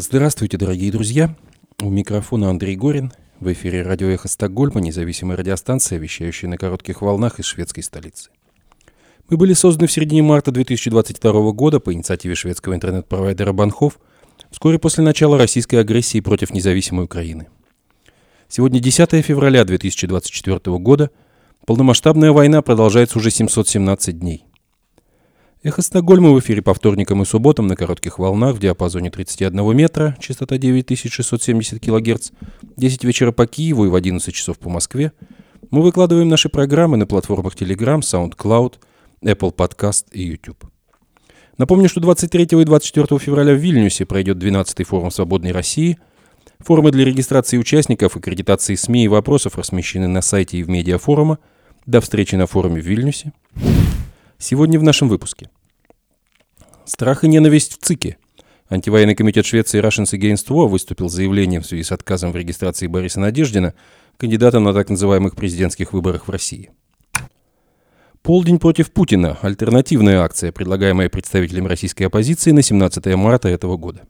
Здравствуйте, дорогие друзья. У микрофона Андрей Горин. В эфире радио «Эхо Стокгольма», независимая радиостанция, вещающая на коротких волнах из шведской столицы. Мы были созданы в середине марта 2022 года по инициативе шведского интернет-провайдера Банхов вскоре после начала российской агрессии против независимой Украины. Сегодня 10 февраля 2024 года. Полномасштабная война продолжается уже 717 дней. «Эхо Стокгольма» в эфире по вторникам и субботам на коротких волнах в диапазоне 31 метра, частота 9670 кГц, в 10 вечера по Киеву и в 11 часов по Москве. Мы выкладываем наши программы на платформах Telegram, SoundCloud, Apple Podcast и YouTube. Напомню, что 23 и 24 февраля в Вильнюсе пройдет 12-й форум «Свободной России». Формы для регистрации участников, аккредитации СМИ и вопросов размещены на сайте и в медиафорума. До встречи на форуме в Вильнюсе. Сегодня в нашем выпуске. Страх и ненависть в ЦИКе. Антивоенный комитет Швеции Russians Against War выступил с заявлением в связи с отказом в регистрации Бориса Надеждина, кандидата на так называемых президентских выборах в России. Полдень против Путина. Альтернативная акция, предлагаемая представителям российской оппозиции на 17 марта этого года.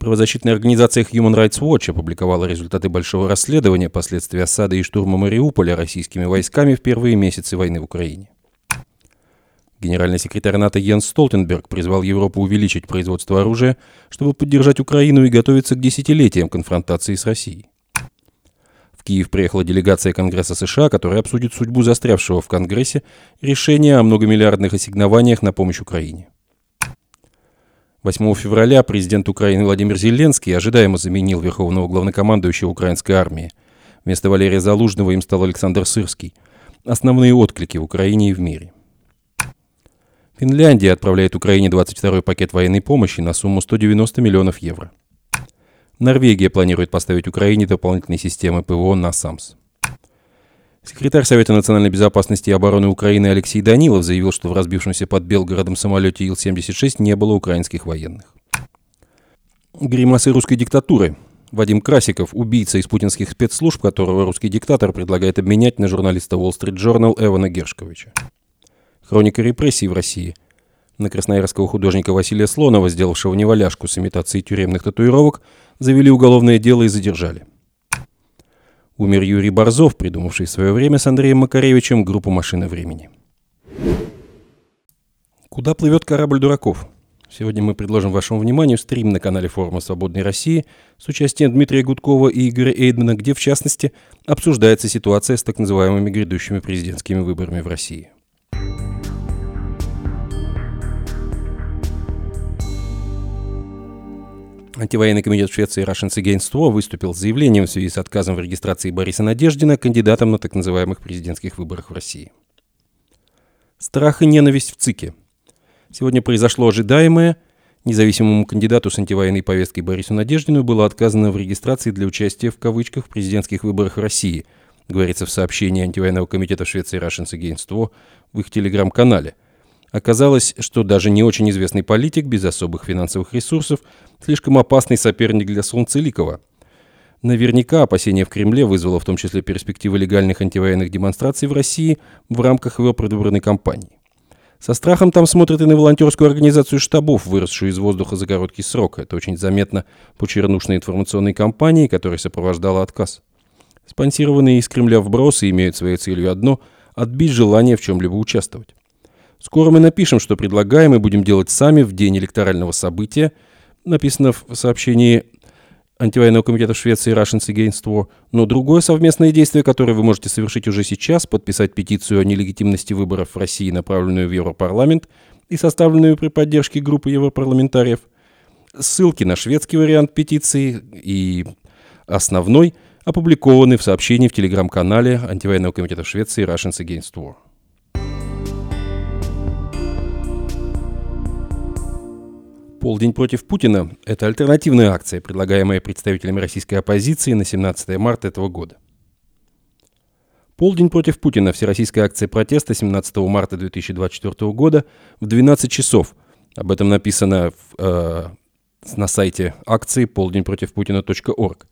Правозащитная организация Human Rights Watch опубликовала результаты большого расследования последствий осады и штурма Мариуполя российскими войсками в первые месяцы войны в Украине. Генеральный секретарь НАТО Йенс Столтенберг призвал Европу увеличить производство оружия, чтобы поддержать Украину и готовиться к десятилетиям конфронтации с Россией. В Киев приехала делегация Конгресса США, которая обсудит судьбу застрявшего в Конгрессе решения о многомиллиардных ассигнованиях на помощь Украине. 8 февраля президент Украины Владимир Зеленский ожидаемо заменил верховного главнокомандующего украинской армии. Вместо Валерия Залужного им стал Александр Сырский. Основные отклики в Украине и в мире. Финляндия отправляет Украине 22-й пакет военной помощи на сумму 190 миллионов евро. Норвегия планирует поставить Украине дополнительные системы ПВО на САМС. Секретарь Совета национальной безопасности и обороны Украины Алексей Данилов заявил, что в разбившемся под Белгородом самолете Ил-76 не было украинских военных. Гримасы русской диктатуры. Вадим Красиков, убийца из путинских спецслужб, которого русский диктатор предлагает обменять на журналиста Wall Street Journal Эвана Гершковича. Хроника репрессий в России. На красноярского художника Василия Слонова, сделавшего неваляшку с имитацией тюремных татуировок, завели уголовное дело и задержали. Умер Юрий Борзов, придумавший в свое время с Андреем Макаревичем группу «Машина времени». Куда плывет корабль дураков? Сегодня мы предложим вашему вниманию стрим на канале форума «Свободной России» с участием Дмитрия Гудкова и Игоря Эйдмана, где, в частности, обсуждается ситуация с так называемыми грядущими президентскими выборами в России. Антивоенный комитет Швеции Russians Against War выступил с заявлением в связи с отказом в регистрации Бориса Надеждина кандидатом на так называемых президентских выборах в России. Страх и ненависть в ЦИКе. Сегодня произошло ожидаемое. Независимому кандидату с антивоенной повесткой Борису Надеждину было отказано в регистрации для участия в кавычках в президентских выборах в России, говорится в сообщении антивоенного комитета Швеции Russians Against War в их телеграм-канале. Оказалось, что даже не очень известный политик, без особых финансовых ресурсов, слишком опасный соперник для Солнцеликова. Наверняка опасения в Кремле вызвало в том числе перспективы легальных антивоенных демонстраций в России в рамках его предвыборной кампании. Со страхом там смотрят и на волонтерскую организацию штабов, выросшую из воздуха за короткий срок. Это очень заметно по чернушной информационной кампании, которая сопровождала отказ. Спонсированные из Кремля вбросы имеют своей целью одно – отбить желание в чем-либо участвовать. Скоро мы напишем, что предлагаем и будем делать сами в день электорального события, написано в сообщении антивоенного комитета Швеции Russians Against War. Но другое совместное действие, которое вы можете совершить уже сейчас, подписать петицию о нелегитимности выборов в России, направленную в Европарламент и составленную при поддержке группы европарламентариев. Ссылки на шведский вариант петиции и основной опубликованы в сообщении в телеграм-канале антивоенного комитета Швеции Russians Against War. «Полдень против Путина» — это альтернативная акция, предлагаемая представителями российской оппозиции на 17 марта этого года. «Полдень против Путина» — всероссийская акция протеста 17 марта 2024 года в 12 часов. Об этом написано на сайте акции полденьпротивпутина.орг.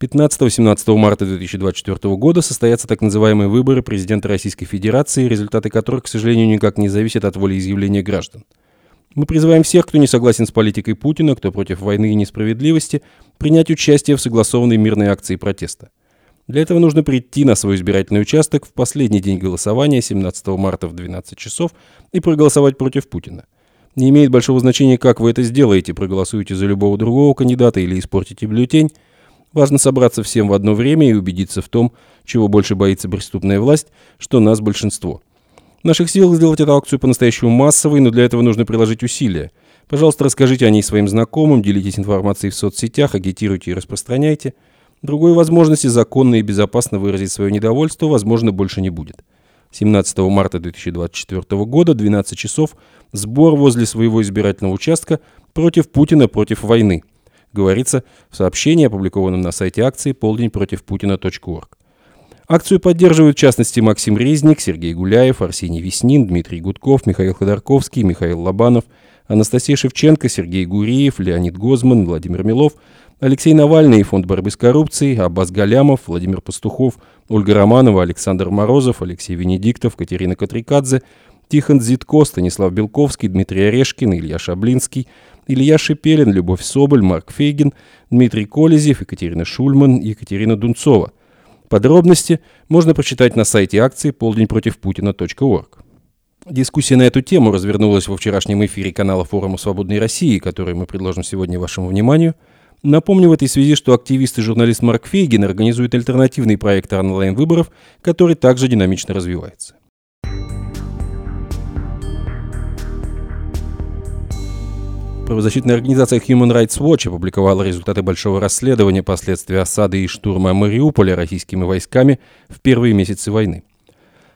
15-17 марта 2024 года состоятся так называемые выборы президента Российской Федерации, результаты которых, к сожалению, никак не зависят от волеизъявления граждан. Мы призываем всех, кто не согласен с политикой Путина, кто против войны и несправедливости, принять участие в согласованной мирной акции протеста. Для этого нужно прийти на свой избирательный участок в последний день голосования, 17 марта в 12 часов, и проголосовать против Путина. Не имеет большого значения, как вы это сделаете, проголосуете за любого другого кандидата или испортите бюллетень. Важно собраться всем в одно время и убедиться в том, чего больше боится преступная власть, что нас большинство. В наших силах сделать эту акцию по-настоящему массовой, но для этого нужно приложить усилия. Пожалуйста, расскажите о ней своим знакомым, делитесь информацией в соцсетях, агитируйте и распространяйте. Другой возможности законно и безопасно выразить свое недовольство, возможно, больше не будет. 17 марта 2024 года, 12 часов, сбор возле своего избирательного участка против Путина, против войны. Говорится в сообщении, опубликованном на сайте акции полденьпротивпутина.орг. Акцию поддерживают в частности Максим Резник, Сергей Гуляев, Арсений Веснин, Дмитрий Гудков, Михаил Ходорковский, Михаил Лобанов, Анастасия Шевченко, Сергей Гуриев, Леонид Гозман, Владимир Милов, Алексей Навальный и Фонд борьбы с коррупцией, Аббас Галямов, Владимир Пастухов, Ольга Романова, Александр Морозов, Алексей Венедиктов, Катерина Катрикадзе, Тихон Зитко, Станислав Белковский, Дмитрий Орешкин, Илья Шаблинский, Илья Шепелин, Любовь Соболь, Марк Фейгин, Дмитрий Колезев, Екатерина Шульман, Екатерина Дунцова. Подробности можно прочитать на сайте акции полденьпротивпутина.орг. Дискуссия на эту тему развернулась во вчерашнем эфире канала Форума Свободной России, который мы предложим сегодня вашему вниманию. Напомню в этой связи, что активист и журналист Марк Фейгин организует альтернативный проект онлайн-выборов, который также динамично развивается. Правозащитная организация Human Rights Watch опубликовала результаты большого расследования последствий осады и штурма Мариуполя российскими войсками в первые месяцы войны.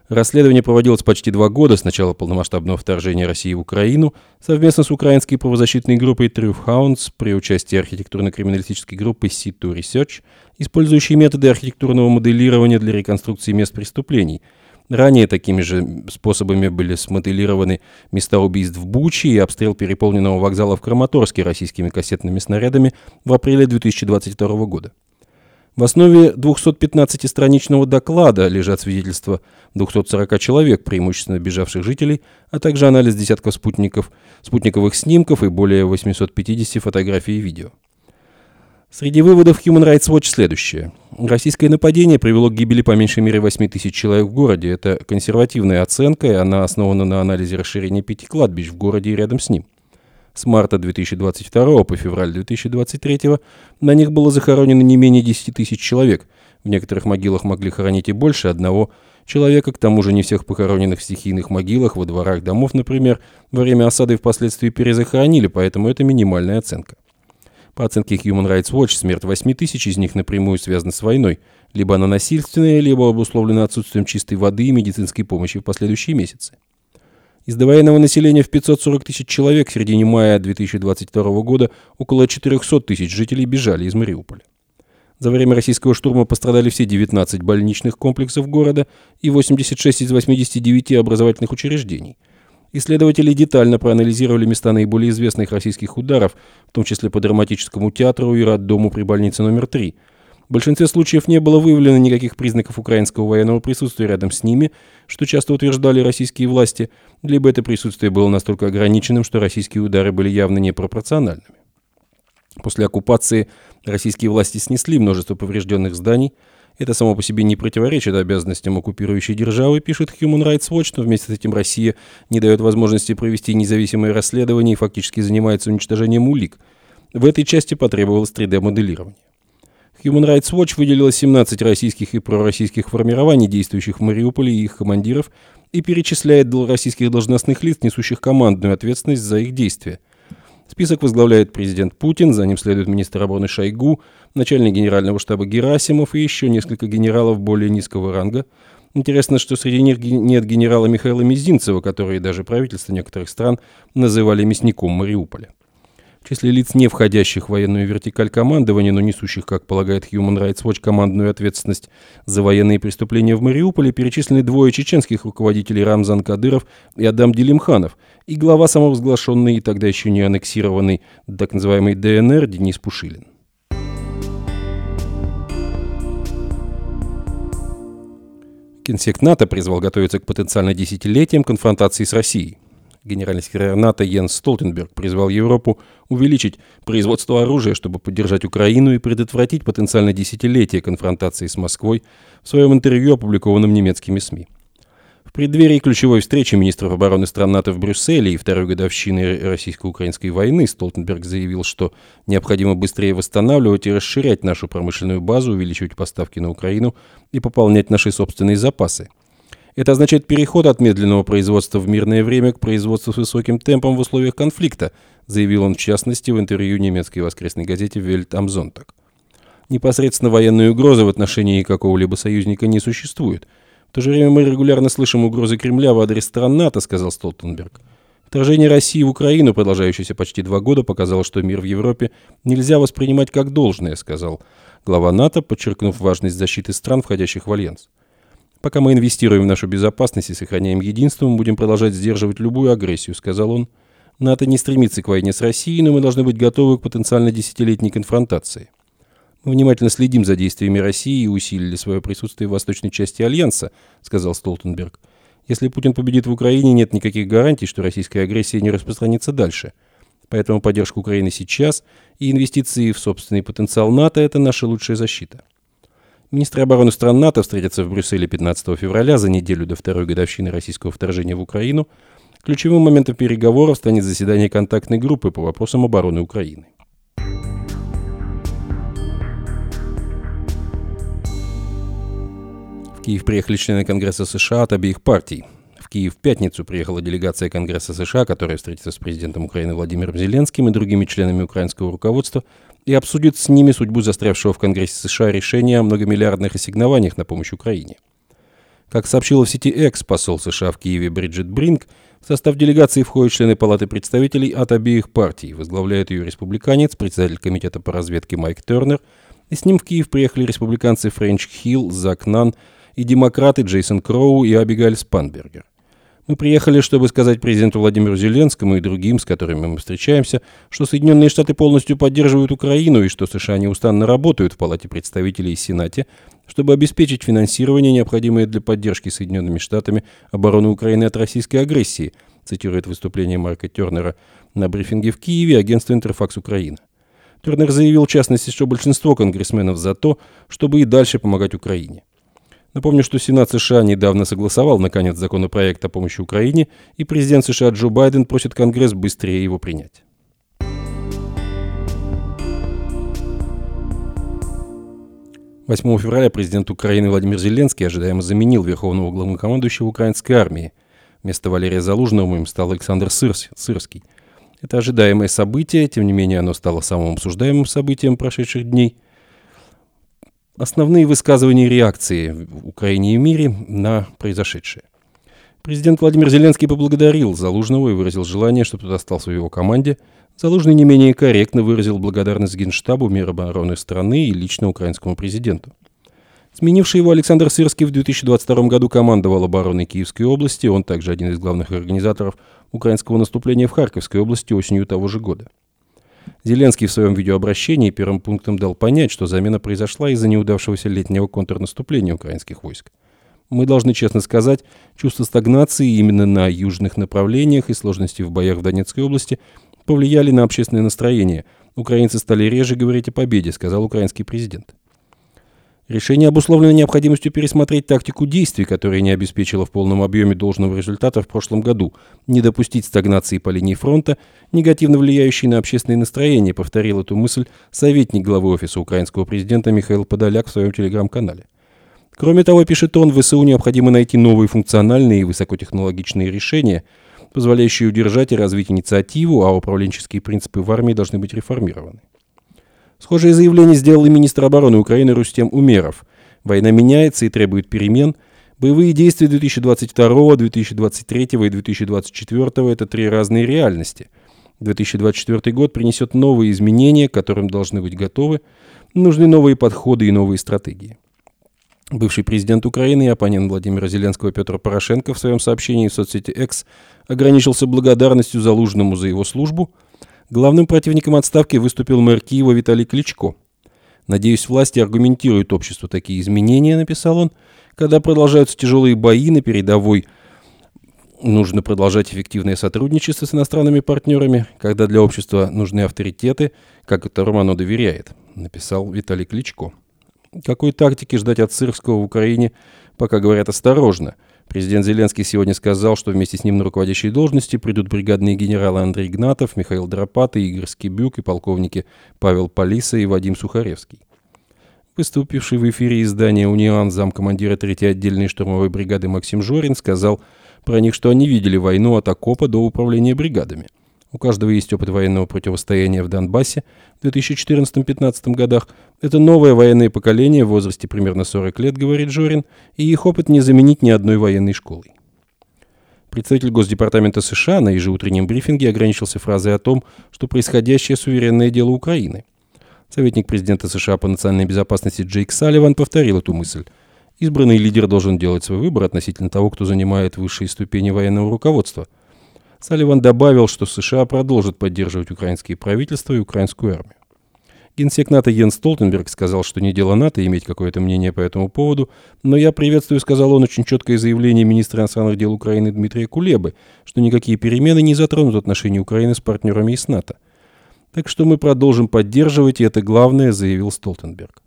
Расследование проводилось почти 2 года с начала полномасштабного вторжения России в Украину совместно с украинской правозащитной группой Truth Hounds при участии архитектурно-криминалистической группы C2 Research, использующей методы архитектурного моделирования для реконструкции мест преступлений. Ранее такими же способами были смоделированы места убийств в Буче и обстрел переполненного вокзала в Краматорске российскими кассетными снарядами в апреле 2022 года. В основе 215-страничного доклада лежат свидетельства 240 человек, преимущественно бежавших жителей, а также анализ десятков спутниковых снимков и более 850 фотографий и видео. Среди выводов Human Rights Watch следующее. Российское нападение привело к гибели по меньшей мере 8 тысяч человек в городе. Это консервативная оценка, и она основана на анализе расширения 5 кладбищ в городе и рядом с ним. С марта 2022 по февраль 2023 на них было захоронено не менее 10 тысяч человек. В некоторых могилах могли хоронить и больше 1 человека, к тому же не всех похороненных в стихийных могилах, во дворах домов, например, во время осады впоследствии перезахоронили, поэтому это минимальная оценка. По оценке Human Rights Watch, смерть 8 тысяч из них напрямую связана с войной. Либо она насильственная, либо обусловлена отсутствием чистой воды и медицинской помощи в последующие месяцы. Из довоенного населения в 540 тысяч человек в середине мая 2022 года около 400 тысяч жителей бежали из Мариуполя. За время российского штурма пострадали все 19 больничных комплексов города и 86 из 89 образовательных учреждений. Исследователи детально проанализировали места наиболее известных российских ударов, в том числе по драматическому театру и роддому при больнице номер 3. В большинстве случаев не было выявлено никаких признаков украинского военного присутствия рядом с ними, что часто утверждали российские власти, либо это присутствие было настолько ограниченным, что российские удары были явно непропорциональными. После оккупации российские власти снесли множество поврежденных зданий. Это само по себе не противоречит обязанностям оккупирующей державы, пишет Human Rights Watch, но вместе с этим Россия не дает возможности провести независимое расследование и фактически занимается уничтожением улик. В этой части потребовалось 3D-моделирование. Human Rights Watch выделила 17 российских и пророссийских формирований, действующих в Мариуполе, и их командиров, и перечисляет российских должностных лиц, несущих командную ответственность за их действия. Список возглавляет президент Путин, за ним следует министр обороны Шойгу, начальник генерального штаба Герасимов и еще несколько генералов более низкого ранга. Интересно, что среди них нет генерала Михаила Мезинцева, который даже правительство некоторых стран называли мясником Мариуполя. В числе лиц, не входящих в военную вертикаль командования, но несущих, как полагает Human Rights Watch, командную ответственность за военные преступления в Мариуполе, перечислены 2 чеченских руководителей Рамзан Кадыров и Адам Делимханов, и глава самовозглашенной и тогда еще не аннексированной так называемой ДНР Денис Пушилин. Генсек НАТО призвал готовиться к потенциально десятилетиям конфронтации с Россией. генеральный секретарь НАТО Йенс Столтенберг призвал Европу увеличить производство оружия, чтобы поддержать Украину и предотвратить потенциально десятилетие конфронтации с Москвой, в своем интервью, опубликованном немецкими СМИ. В преддверии ключевой встречи министров обороны стран НАТО в Брюсселе и второй годовщины российско-украинской войны Столтенберг заявил, что необходимо быстрее восстанавливать и расширять нашу промышленную базу, увеличивать поставки на Украину и пополнять наши собственные запасы. Это означает переход от медленного производства в мирное время к производству с высоким темпом в условиях конфликта, заявил он в частности в интервью немецкой воскресной газете Welt am Sonntag. Непосредственно военной угрозы в отношении какого-либо союзника не существует. В то же время мы регулярно слышим угрозы Кремля в адрес стран НАТО, сказал Столтенберг. Вторжение России в Украину, продолжающееся почти 2 года, показало, что мир в Европе нельзя воспринимать как должное, сказал глава НАТО, подчеркнув важность защиты стран, входящих в альянс. Пока мы инвестируем в нашу безопасность и сохраняем единство, мы будем продолжать сдерживать любую агрессию, сказал он. НАТО не стремится к войне с Россией, но мы должны быть готовы к потенциально десятилетней конфронтации. «Мы внимательно следим за действиями России и усилили свое присутствие в восточной части Альянса», — сказал Столтенберг. «Если Путин победит в Украине, нет никаких гарантий, что российская агрессия не распространится дальше. Поэтому поддержка Украины сейчас и инвестиции в собственный потенциал НАТО — это наша лучшая защита». Министры обороны стран НАТО встретятся в Брюсселе 15 февраля, за неделю до второй годовщины российского вторжения в Украину. Ключевым моментом переговоров станет заседание контактной группы по вопросам обороны Украины. В Киев приехали члены Конгресса США от обеих партий. В Киев в пятницу приехала делегация Конгресса США, которая встретится с президентом Украины Владимиром Зеленским и другими членами украинского руководства и обсудит с ними судьбу застрявшего в Конгрессе США решения о многомиллиардных ассигнованиях на помощь Украине. Как сообщила в сети X посол США в Киеве Бриджит Бринк, в состав делегации входят члены Палаты представителей от обеих партий. Возглавляет ее республиканец, председатель комитета по разведке Майк Тернер, и с ним в Киев приехали республиканцы Френч Хилл, Зак Нан и демократы Джейсон Кроу и Абигайль Спанбергер. Мы приехали, чтобы сказать президенту Владимиру Зеленскому и другим, с которыми мы встречаемся, что Соединенные Штаты полностью поддерживают Украину и что США неустанно работают в Палате представителей и Сенате, чтобы обеспечить финансирование, необходимое для поддержки Соединенными Штатами обороны Украины от российской агрессии, цитирует выступление Марка Тернера на брифинге в Киеве агентство «Интерфакс Украина». Тернер заявил, в частности, что большинство конгрессменов за то, чтобы и дальше помогать Украине. Напомню, что Сенат США недавно согласовал, наконец, законопроект о помощи Украине, и президент США Джо Байден просит Конгресс быстрее его принять. В 8 февраля президент Украины Владимир Зеленский ожидаемо заменил верховного главнокомандующего украинской армии. Вместо Валерия Залужного им стал Александр Сырский. Это ожидаемое событие, тем не менее оно стало самым обсуждаемым событием прошедших дней. Основные высказывания и реакции в Украине и мире на произошедшее. Президент Владимир Зеленский поблагодарил Залужного и выразил желание, чтобы тот остался в его команде. Залужный не менее корректно выразил благодарность Генштабу, Минобороны страны и лично украинскому президенту. Сменивший его Александр Сырский в 2022 году командовал обороной Киевской области. Он также один из главных организаторов украинского наступления в Харьковской области осенью того же года. Зеленский в своем видеообращении первым пунктом дал понять, что замена произошла из-за неудавшегося летнего контрнаступления украинских войск. Мы должны честно сказать, чувство стагнации именно на южных направлениях и сложности в боях в Донецкой области повлияли на общественное настроение. Украинцы стали реже говорить о победе, сказал украинский президент. Решение обусловлено необходимостью пересмотреть тактику действий, которая не обеспечила в полном объеме должного результата в прошлом году, не допустить стагнации по линии фронта, негативно влияющей на общественные настроения, повторил эту мысль советник главы Офиса украинского президента Михаил Подоляк в своем телеграм-канале. Кроме того, пишет он, ВСУ необходимо найти новые функциональные и высокотехнологичные решения, позволяющие удержать и развить инициативу, а управленческие принципы в армии должны быть реформированы. Схожее заявление сделал и министр обороны Украины Рустем Умеров. Война меняется и требует перемен. Боевые действия 2022, 2023 и 2024 – это 3 разные реальности. 2024 год принесет новые изменения, к которым должны быть готовы. Нужны новые подходы и новые стратегии. Бывший президент Украины и оппонент Владимира Зеленского Петр Порошенко в своем сообщении в соцсети X ограничился благодарностью Залужному за его службу. Главным противником отставки выступил мэр Киева Виталий Кличко. «Надеюсь, власти аргументируют обществу такие изменения», — написал он, «когда продолжаются тяжелые бои на передовой Нужно продолжать эффективное сотрудничество с иностранными партнерами, когда для общества нужны авторитеты, которым оно доверяет, написал Виталий Кличко. Какой тактики ждать от Сырского в Украине, пока говорят осторожно. Президент Зеленский сегодня сказал, что вместе с ним на руководящие должности придут бригадные генералы Андрей Игнатов, Михаил Дропат, Игорь Скибюк и полковники Павел Полиса и Вадим Сухаревский. Выступивший в эфире издания «Униан» замкомандира 3-й отдельной штурмовой бригады Максим Жорин сказал про них, что они видели войну от окопа до управления бригадами. У каждого есть опыт военного противостояния в Донбассе в 2014-2015 годах. Это новое военное поколение в возрасте примерно 40 лет, говорит Жорин, и их опыт не заменить ни одной военной школой. Представитель Госдепартамента США на ежеутреннем брифинге ограничился фразой о том, что происходящее суверенное дело Украины. Советник президента США по национальной безопасности Джейк Салливан повторил эту мысль. Избранный лидер должен делать свой выбор относительно того, кто занимает высшие ступени военного руководства. Салливан добавил, что США продолжат поддерживать украинские правительства и украинскую армию. Генсек НАТО Йенс Столтенберг сказал, что не дело НАТО иметь какое-то мнение по этому поводу, но я приветствую, сказал он, очень четкое заявление министра иностранных дел Украины Дмитрия Кулебы, что никакие перемены не затронут отношения Украины с партнерами и с НАТО. Так что мы продолжим поддерживать, и это главное, заявил Столтенберг.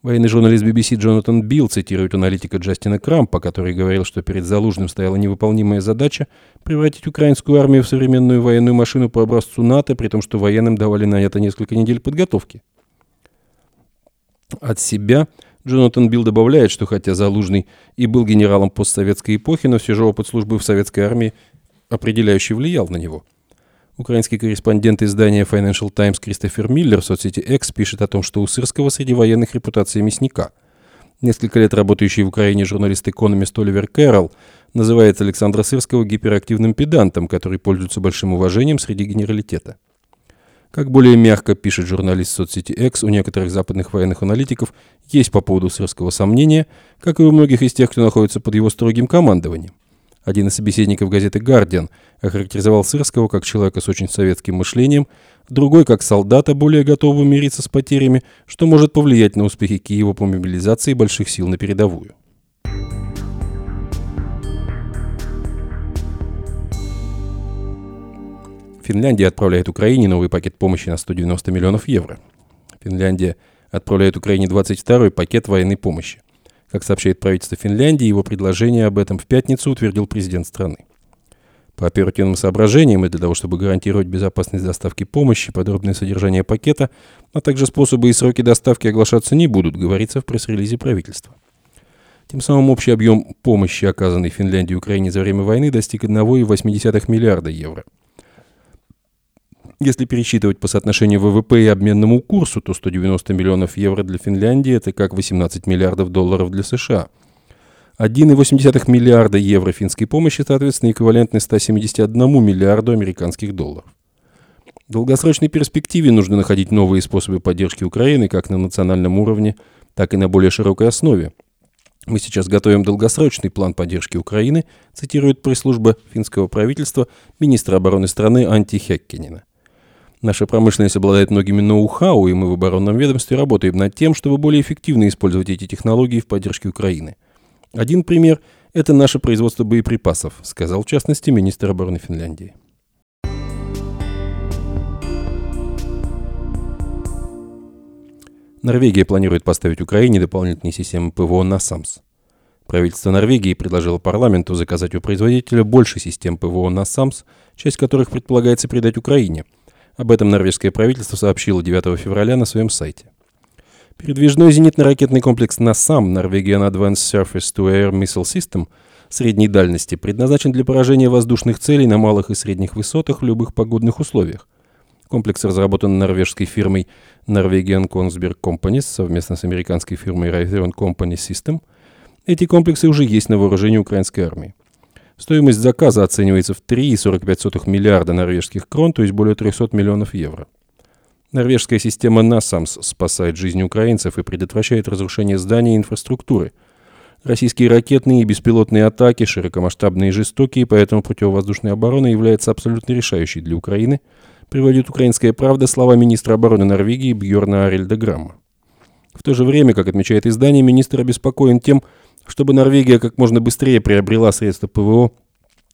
Военный журналист BBC Джонатан Билл цитирует аналитика Джастина Крампа, который говорил, что перед Залужным стояла невыполнимая задача превратить украинскую армию в современную военную машину по образцу НАТО, при том, что военным давали на это несколько недель подготовки. От себя Джонатан Билл добавляет, что хотя Залужный и был генералом постсоветской эпохи, но все же опыт службы в советской армии определяюще влиял на него. Украинский корреспондент издания Financial Times Кристофер Миллер в соцсети X пишет о том, что у Сырского среди военных репутация мясника. Несколько лет работающий в Украине журналист-экономист Оливер Кэрролл называет Александра Сырского гиперактивным педантом, который пользуется большим уважением среди генералитета. Как более мягко пишет журналист в соцсети X, у некоторых западных военных аналитиков есть по поводу Сырского сомнения, как и у многих из тех, кто находится под его строгим командованием. Один из собеседников газеты «Гардиан» охарактеризовал Сырского как человека с очень советским мышлением, другой как солдата, более готового мириться с потерями, что может повлиять на успехи Киева по мобилизации больших сил на передовую. Финляндия отправляет Украине новый пакет помощи на 190 миллионов евро. Финляндия отправляет Украине 22-й пакет военной помощи. Как сообщает правительство Финляндии, его предложение об этом в пятницу утвердил президент страны. По оперативным соображениям и для того, чтобы гарантировать безопасность доставки помощи, подробное содержание пакета, а также способы и сроки доставки оглашаться не будут, говорится в пресс-релизе правительства. Тем самым общий объем помощи, оказанный Финляндии и Украине за время войны, достиг 1,8 миллиарда евро. Если пересчитывать по соотношению ВВП и обменному курсу, то 190 миллионов евро для Финляндии – это как 18 миллиардов долларов для США. 1,8 миллиарда евро финской помощи, соответственно, эквивалентны 171 миллиарду американских долларов. В долгосрочной перспективе нужно находить новые способы поддержки Украины как на национальном уровне, так и на более широкой основе. «Мы сейчас готовим долгосрочный план поддержки Украины», цитирует пресс-служба финского правительства министра обороны страны Анти Хеккинена. Наша промышленность обладает многими ноу-хау, и мы в оборонном ведомстве работаем над тем, чтобы более эффективно использовать эти технологии в поддержке Украины. Один пример – это наше производство боеприпасов, сказал в частности министр обороны Финляндии. Норвегия планирует поставить Украине дополнительные системы ПВО «Насамс». Правительство Норвегии предложило парламенту заказать у производителя больше систем ПВО «Насамс», часть которых предполагается передать Украине. Об этом норвежское правительство сообщило 9 февраля на своем сайте. Передвижной зенитно-ракетный комплекс NASAM Norwegian Advanced Surface to Air Missile System средней дальности предназначен для поражения воздушных целей на малых и средних высотах в любых погодных условиях. Комплекс разработан норвежской фирмой Norwegian Kongsberg Companies совместно с американской фирмой Raytheon Company System. Эти комплексы уже есть на вооружении украинской армии. Стоимость заказа оценивается в 3,45 миллиарда норвежских крон, то есть более 300 миллионов евро. Норвежская система «Насамс» спасает жизни украинцев и предотвращает разрушение зданий и инфраструктуры. Российские ракетные и беспилотные атаки, широкомасштабные и жестокие, поэтому противовоздушная оборона является абсолютно решающей для Украины, приводит «Украинская правда» слова министра обороны Норвегии Бьорна Арельда Грамма. В то же время, как отмечает издание, министр обеспокоен тем, чтобы Норвегия как можно быстрее приобрела средства ПВО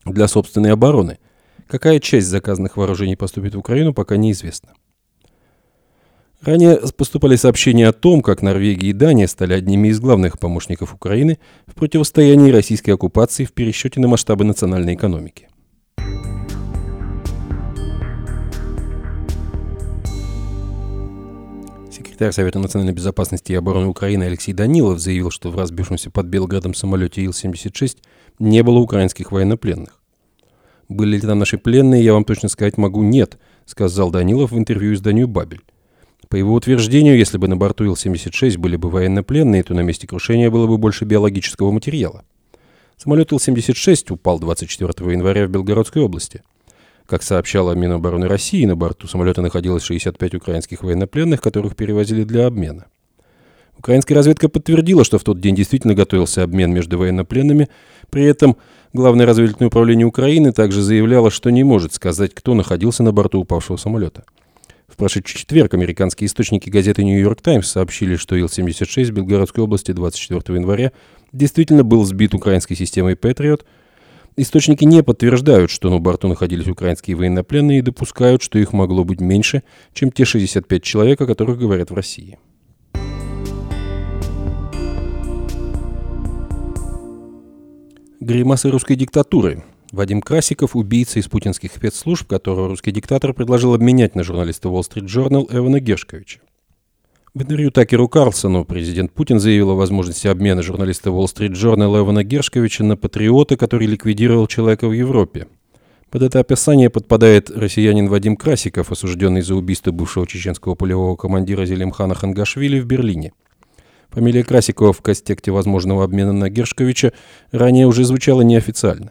для собственной обороны. Какая часть заказанных вооружений поступит в Украину, пока неизвестно. Ранее поступали сообщения о том, как Норвегия и Дания стали одними из главных помощников Украины в противостоянии российской оккупации в пересчете на масштабы национальной экономики. Секретарь Совета национальной безопасности и обороны Украины Алексей Данилов заявил, что в разбившемся под Белградом самолете Ил-76 не было украинских военнопленных. «Были ли там наши пленные, я вам точно сказать могу нет», сказал Данилов в интервью изданию «Бабель». По его утверждению, если бы на борту Ил-76 были бы военнопленные, то на месте крушения было бы больше биологического материала. Самолет Ил-76 упал 24 января в Белгородской области. Как сообщало Минобороны России, на борту самолета находилось 65 украинских военнопленных, которых перевозили для обмена. Украинская разведка подтвердила, что в тот день действительно готовился обмен между военнопленными. При этом Главное разведывательное управление Украины также заявляло, что не может сказать, кто находился на борту упавшего самолета. В прошедший четверг американские источники газеты New York Times сообщили, что Ил-76 в Белгородской области 24 января действительно был сбит украинской системой «Патриот». Источники не подтверждают, что на борту находились украинские военнопленные, и допускают, что их могло быть меньше, чем те 65 человек, о которых говорят в России. Гримасы русской диктатуры. Вадим Красиков, убийца из путинских спецслужб, которого русский диктатор предложил обменять на журналиста Wall Street Journal Эвана Гершковича. В интервью Такеру Карлсону президент Путин заявил о возможности обмена журналиста Wall Street Journal Эвана Гершковича на патриота, который ликвидировал человека в Европе. Под это описание подпадает россиянин Вадим Красиков, осужденный за убийство бывшего чеченского полевого командира Зелимхана Хангашвили в Берлине. Фамилия Красикова в контексте возможного обмена на Гершковича ранее уже звучала неофициально.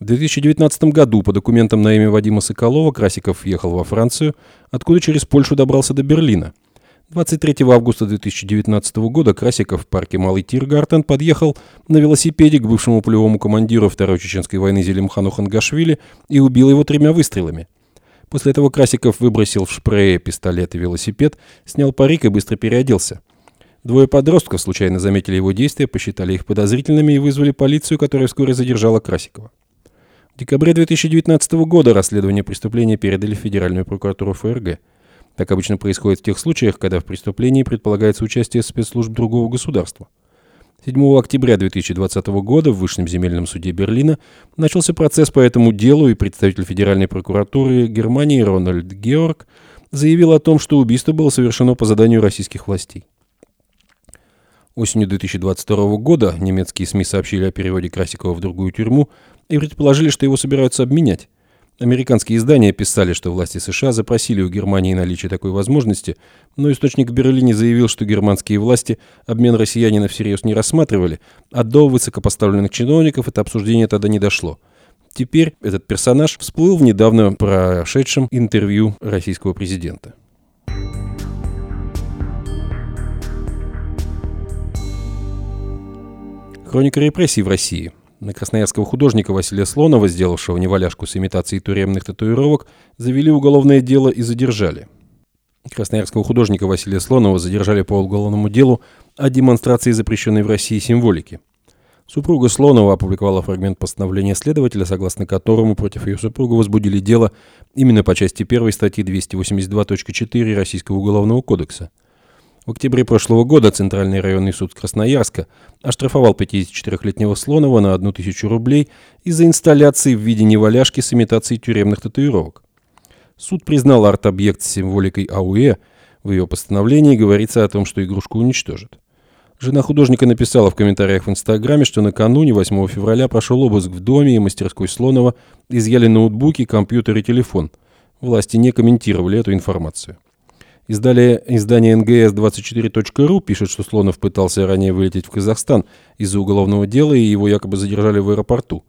В 2019 году по документам на имя Вадима Соколова Красиков въехал во Францию, откуда через Польшу добрался до Берлина. 23 августа 2019 года Красиков в парке Малый Тиргартен подъехал на велосипеде к бывшему полевому командиру Второй Чеченской войны Зелимхану Хангашвили и убил его тремя выстрелами. После этого Красиков выбросил в шпрее пистолет и велосипед, снял парик и быстро переоделся. Двое подростков случайно заметили его действия, посчитали их подозрительными и вызвали полицию, которая вскоре задержала Красикова. В декабре 2019 года расследование преступления передали в Федеральную прокуратуру ФРГ. Так обычно происходит в тех случаях, когда в преступлении предполагается участие спецслужб другого государства. 7 октября 2020 года в Высшем земельном суде Берлина начался процесс по этому делу, и представитель Федеральной прокуратуры Германии Рональд Георг заявил о том, что убийство было совершено по заданию российских властей. Осенью 2022 года немецкие СМИ сообщили о переводе Красикова в другую тюрьму и предположили, что его собираются обменять. Американские издания писали, что власти США запросили у Германии наличие такой возможности, но источник в Берлине заявил, что германские власти обмен россиянина всерьез не рассматривали, а до высокопоставленных чиновников это обсуждение тогда не дошло. Теперь этот персонаж всплыл в недавно прошедшем интервью российского президента. Хроника репрессий в России. На красноярского художника Василия Слонова, сделавшего неваляшку с имитацией тюремных татуировок, завели уголовное дело и задержали. Красноярского художника Василия Слонова задержали по уголовному делу о демонстрации запрещенной в России символики. Супруга Слонова опубликовала фрагмент постановления следователя, согласно которому против ее супруга возбудили дело именно по части 1 статьи 282.4 Российского уголовного кодекса. В октябре прошлого года Центральный районный суд Красноярска оштрафовал 54-летнего Слонова на 1000 рублей из-за инсталляции в виде неваляшки с имитацией тюремных татуировок. Суд признал арт-объект с символикой АУЭ. В ее постановлении говорится о том, что игрушку уничтожат. Жена художника написала в комментариях в Инстаграме, что накануне 8 февраля прошел обыск в доме и мастерской Слонова, изъяли ноутбуки, компьютер и телефон. Власти не комментировали эту информацию. Издание НГС24.ру пишет, что Слонов пытался ранее вылететь в Казахстан из-за уголовного дела, и его якобы задержали в аэропорту.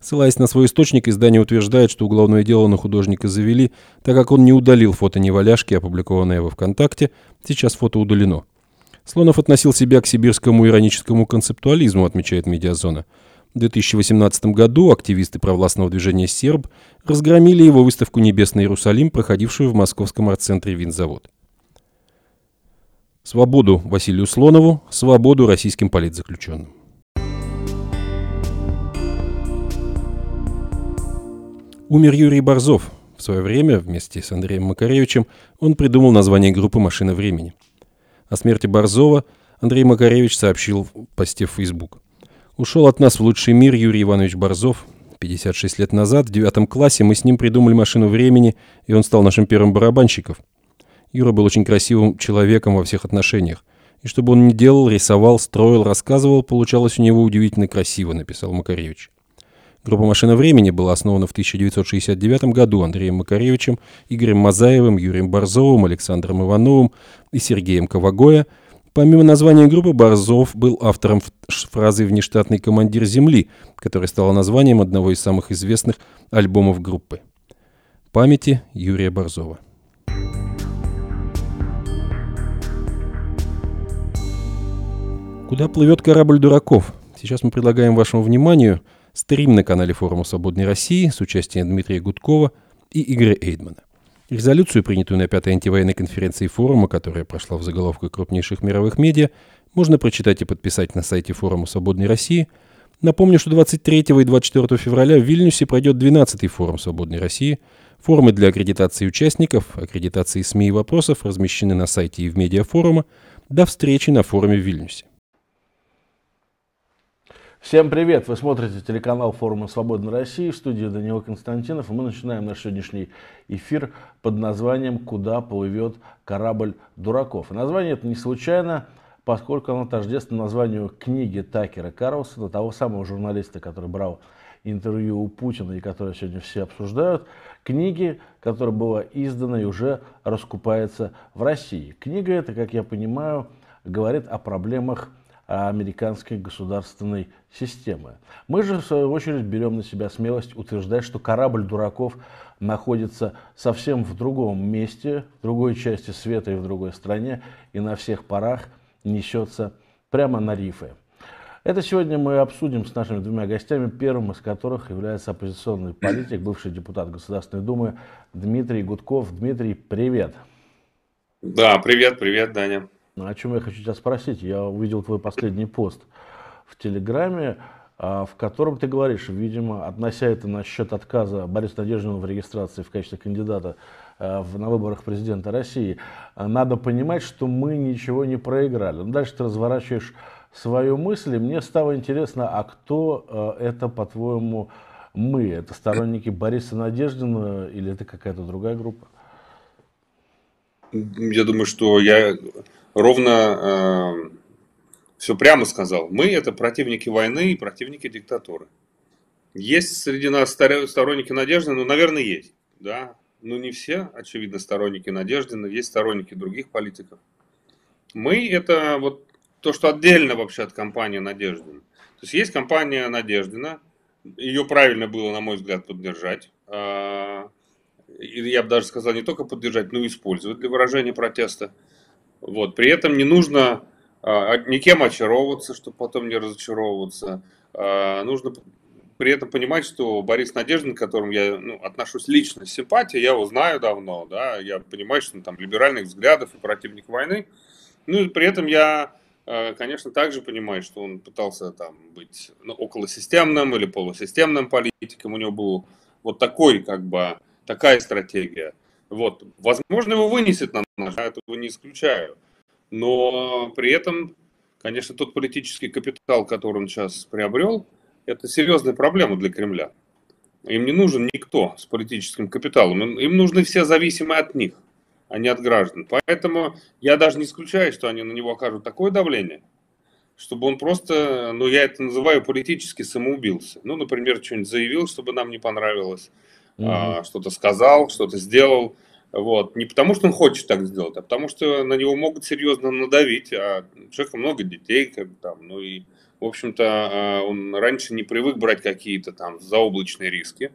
Ссылаясь на свой источник, издание утверждает, что уголовное дело на художника завели, так как он не удалил фото неваляшки, опубликованное во ВКонтакте. Сейчас фото удалено. Слонов относил себя к сибирскому ироническому концептуализму, отмечает «Медиазона». В 2018 году активисты провластного движения «Серб» разгромили его выставку «Небесный Иерусалим», проходившую в московском арт-центре «Винзавод». Свободу Василию Слонову, свободу российским политзаключенным. Умер Юрий Борзов. В свое время, вместе с Андреем Макаревичем, он придумал название группы «Машина времени». О смерти Борзова Андрей Макаревич сообщил в посте в Facebook. «Ушел от нас в лучший мир Юрий Иванович Борзов. 56 лет назад, в 9 классе, мы с ним придумали «Машину времени», и он стал нашим первым барабанщиком. Юра был очень красивым человеком во всех отношениях. И что бы он ни делал, рисовал, строил, рассказывал, получалось у него удивительно красиво», — написал Макаревич. Группа «Машина времени» была основана в 1969 году Андреем Макаревичем, Игорем Мазаевым, Юрием Борзовым, Александром Ивановым и Сергеем Ковагоя. Помимо названия группы, Борзов был автором фразы «Внештатный командир земли», которая стала названием одного из самых известных альбомов группы. Памяти Юрия Борзова. Куда плывет корабль дураков? Сейчас мы предлагаем вашему вниманию стрим на канале форума «Свободной России» с участием Дмитрия Гудкова и Игоря Эйдмана. Резолюцию, принятую на 5-й антивоенной конференции форума, которая прошла в заголовках крупнейших мировых медиа, можно прочитать и подписать на сайте форума «Свободной России». Напомню, что 23 и 24 февраля в Вильнюсе пройдет 12-й форум «Свободной России». Формы для аккредитации участников, аккредитации СМИ и вопросов размещены на сайте и в медиафорума. До встречи на форуме в Вильнюсе. Всем привет! Вы смотрите телеканал форума «Свободной России», в студии Даниил Константинов. Мы начинаем наш сегодняшний эфир под названием «Куда плывет корабль дураков». И название это не случайно, поскольку оно тождественно названию книги Такера Карлсона, того самого журналиста, который брал интервью у Путина и которую сегодня все обсуждают. Книги, которая была издана и уже раскупается в России. Книга эта, как я понимаю, говорит о проблемах американской государственной системы. Мы же, в свою очередь, берем на себя смелость утверждать, что корабль дураков находится совсем в другом месте, в другой части света и в другой стране, и на всех парах несется прямо на рифы. Это сегодня мы обсудим с нашими двумя гостями, первым из которых является оппозиционный политик, бывший депутат Государственной Думы Дмитрий Гудков. Дмитрий, привет! Да, привет, Даня. О чем я хочу тебя спросить. Я увидел твой последний пост в Телеграме, в котором ты говоришь, видимо, относя это насчет отказа Бориса Надеждина в регистрации в качестве кандидата на выборах президента России, надо понимать, что мы ничего не проиграли. Дальше ты разворачиваешь свою мысль, и мне стало интересно, а кто это, по-твоему, мы? Это сторонники Бориса Надеждина или это какая-то другая группа? Я думаю, что я ровно все прямо сказал. Мы – это противники войны и противники диктатуры. Есть среди нас сторонники Надеждина? Ну, наверное, есть. Да? Но не все, очевидно, сторонники Надеждина. Есть сторонники других политиков. Мы – это вот то, что отдельно вообще от компании Надеждина. То есть, есть компания Надеждина. Ее правильно было, на мой взгляд, поддержать. Я бы даже сказал, не только поддержать, но и использовать для выражения протеста. Вот. При этом не нужно никем очаровываться, чтобы потом не разочаровываться. Нужно при этом понимать, что Борис Надеждин, к которому я отношусь лично с симпатией, я его знаю давно, да, я понимаю, что он там либеральных взглядов и противник войны. Ну и при этом я, конечно, также понимаю, что он пытался там быть околосистемным или полусистемным политиком. У него был вот такой, как бы, такая стратегия. Вот. Возможно, его вынесет на нас, я этого не исключаю. Но при этом, конечно, тот политический капитал, который он сейчас приобрел, это серьезная проблема для Кремля. Им не нужен никто с политическим капиталом. Им нужны все зависимые от них, а не от граждан. Поэтому я даже не исключаю, что они на него окажут такое давление, чтобы он просто, я это называю, политически самоубился. Например, что-нибудь заявил, чтобы нам не понравилось. Что-то сказал, что-то сделал. Вот. Не потому, что он хочет так сделать, а потому, что на него могут серьезно надавить. А у человека много детей. В общем-то, он раньше не привык брать какие-то там заоблачные риски.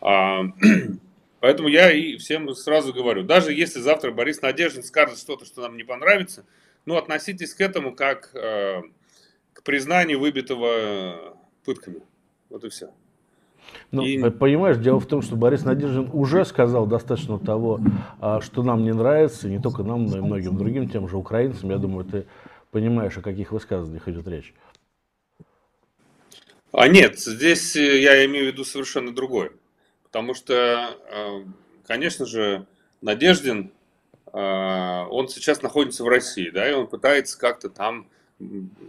Поэтому я и всем сразу говорю, даже если завтра Борис Надеждин скажет что-то, что нам не понравится, относитесь к этому как к признанию выбитого пытками. Вот и все. Понимаешь, дело в том, что Борис Надеждин уже сказал достаточно того, что нам не нравится, не только нам, но и многим другим, тем же украинцам. Я думаю, ты понимаешь, о каких высказываниях идет речь. Нет, здесь я имею в виду совершенно другое. Потому что, конечно же, Надеждин, он сейчас находится в России, да, и он пытается как-то там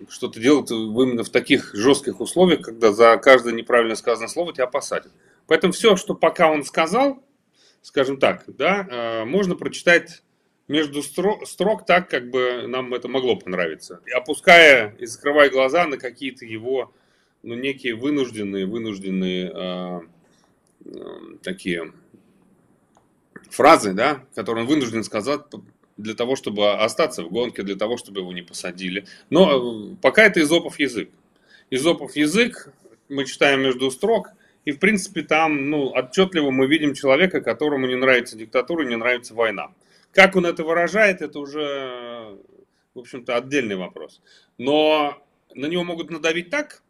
что-то делать именно в таких жестких условиях, когда за каждое неправильно сказанное слово тебя посадят. Поэтому все, что пока он сказал, скажем так, да, можно прочитать между строк так, как бы нам это могло понравиться. И опуская и закрывая глаза на какие-то его, ну, некие вынужденные такие фразы, да, которые он вынужден сказать для того, чтобы остаться в гонке, для того, чтобы его не посадили. Но пока это Эзопов язык. Эзопов язык мы читаем между строк, и, в принципе, там, ну, отчетливо мы видим человека, которому не нравится диктатура, не нравится война. Как он это выражает, это уже, в общем-то, отдельный вопрос. Но на него могут надавить так,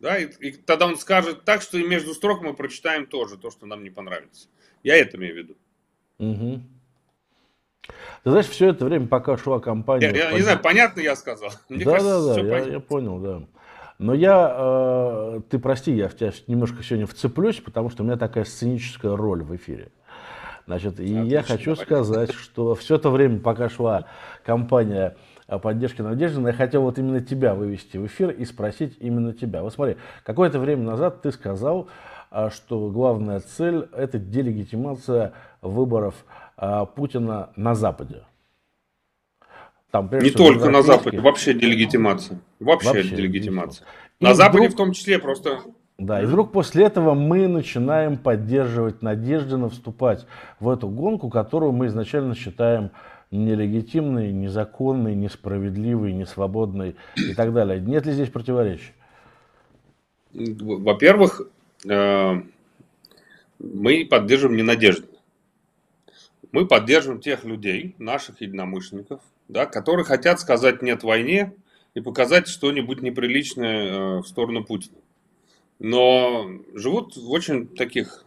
да, и тогда он скажет так, что и между строк мы прочитаем тоже то, что нам не понравится. Я это имею в виду. Угу. Ты знаешь, все это время, пока шла кампания... Я не знаю, понятно я сказал? Да, я понял, да. Но я, ты прости, я в тебя немножко сегодня вцеплюсь, потому что у меня такая сценическая роль в эфире. Значит, и отлично, я хочу сказать, что все это время, пока шла кампания поддержки Надеждина, я хотел вот именно тебя вывести в эфир и спросить именно тебя. Вот смотри, какое-то время назад ты сказал, что главная цель — это делегитимация выборов Путина на Западе. Там, не только на Западе, вообще делегитимация. Вообще делегитимация. На Западе в том числе просто... Да, и вдруг после этого мы начинаем поддерживать Надеждина, вступать в эту гонку, которую мы изначально считаем нелегитимной, незаконной, несправедливой, несвободной и так далее. Нет ли здесь противоречий? Во-первых, мы поддерживаем не Надеждина. Мы поддерживаем тех людей, наших единомышленников, да, которые хотят сказать «нет» войне и показать что-нибудь неприличное в сторону Путина. Но живут в очень таких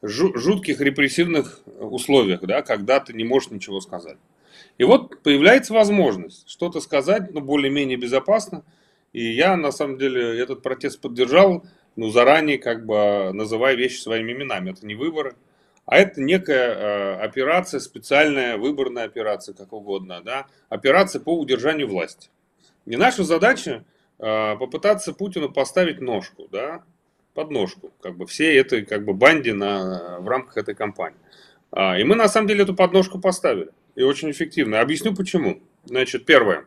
жутких репрессивных условиях, да, когда ты не можешь ничего сказать. И вот появляется возможность что-то сказать, ну, более-менее безопасно. И я, на самом деле, этот протест поддержал, ну, заранее, как бы, называя вещи своими именами. Это не выборы, а это некая операция, специальная выборная операция, как угодно, да, операция по удержанию власти. И наша задача попытаться Путину поставить ножку, да, подножку, как бы, всей этой, как бы, банде в рамках этой кампании. И мы, на самом деле, эту подножку поставили. И очень эффективно. Объясню, почему. Значит, первое.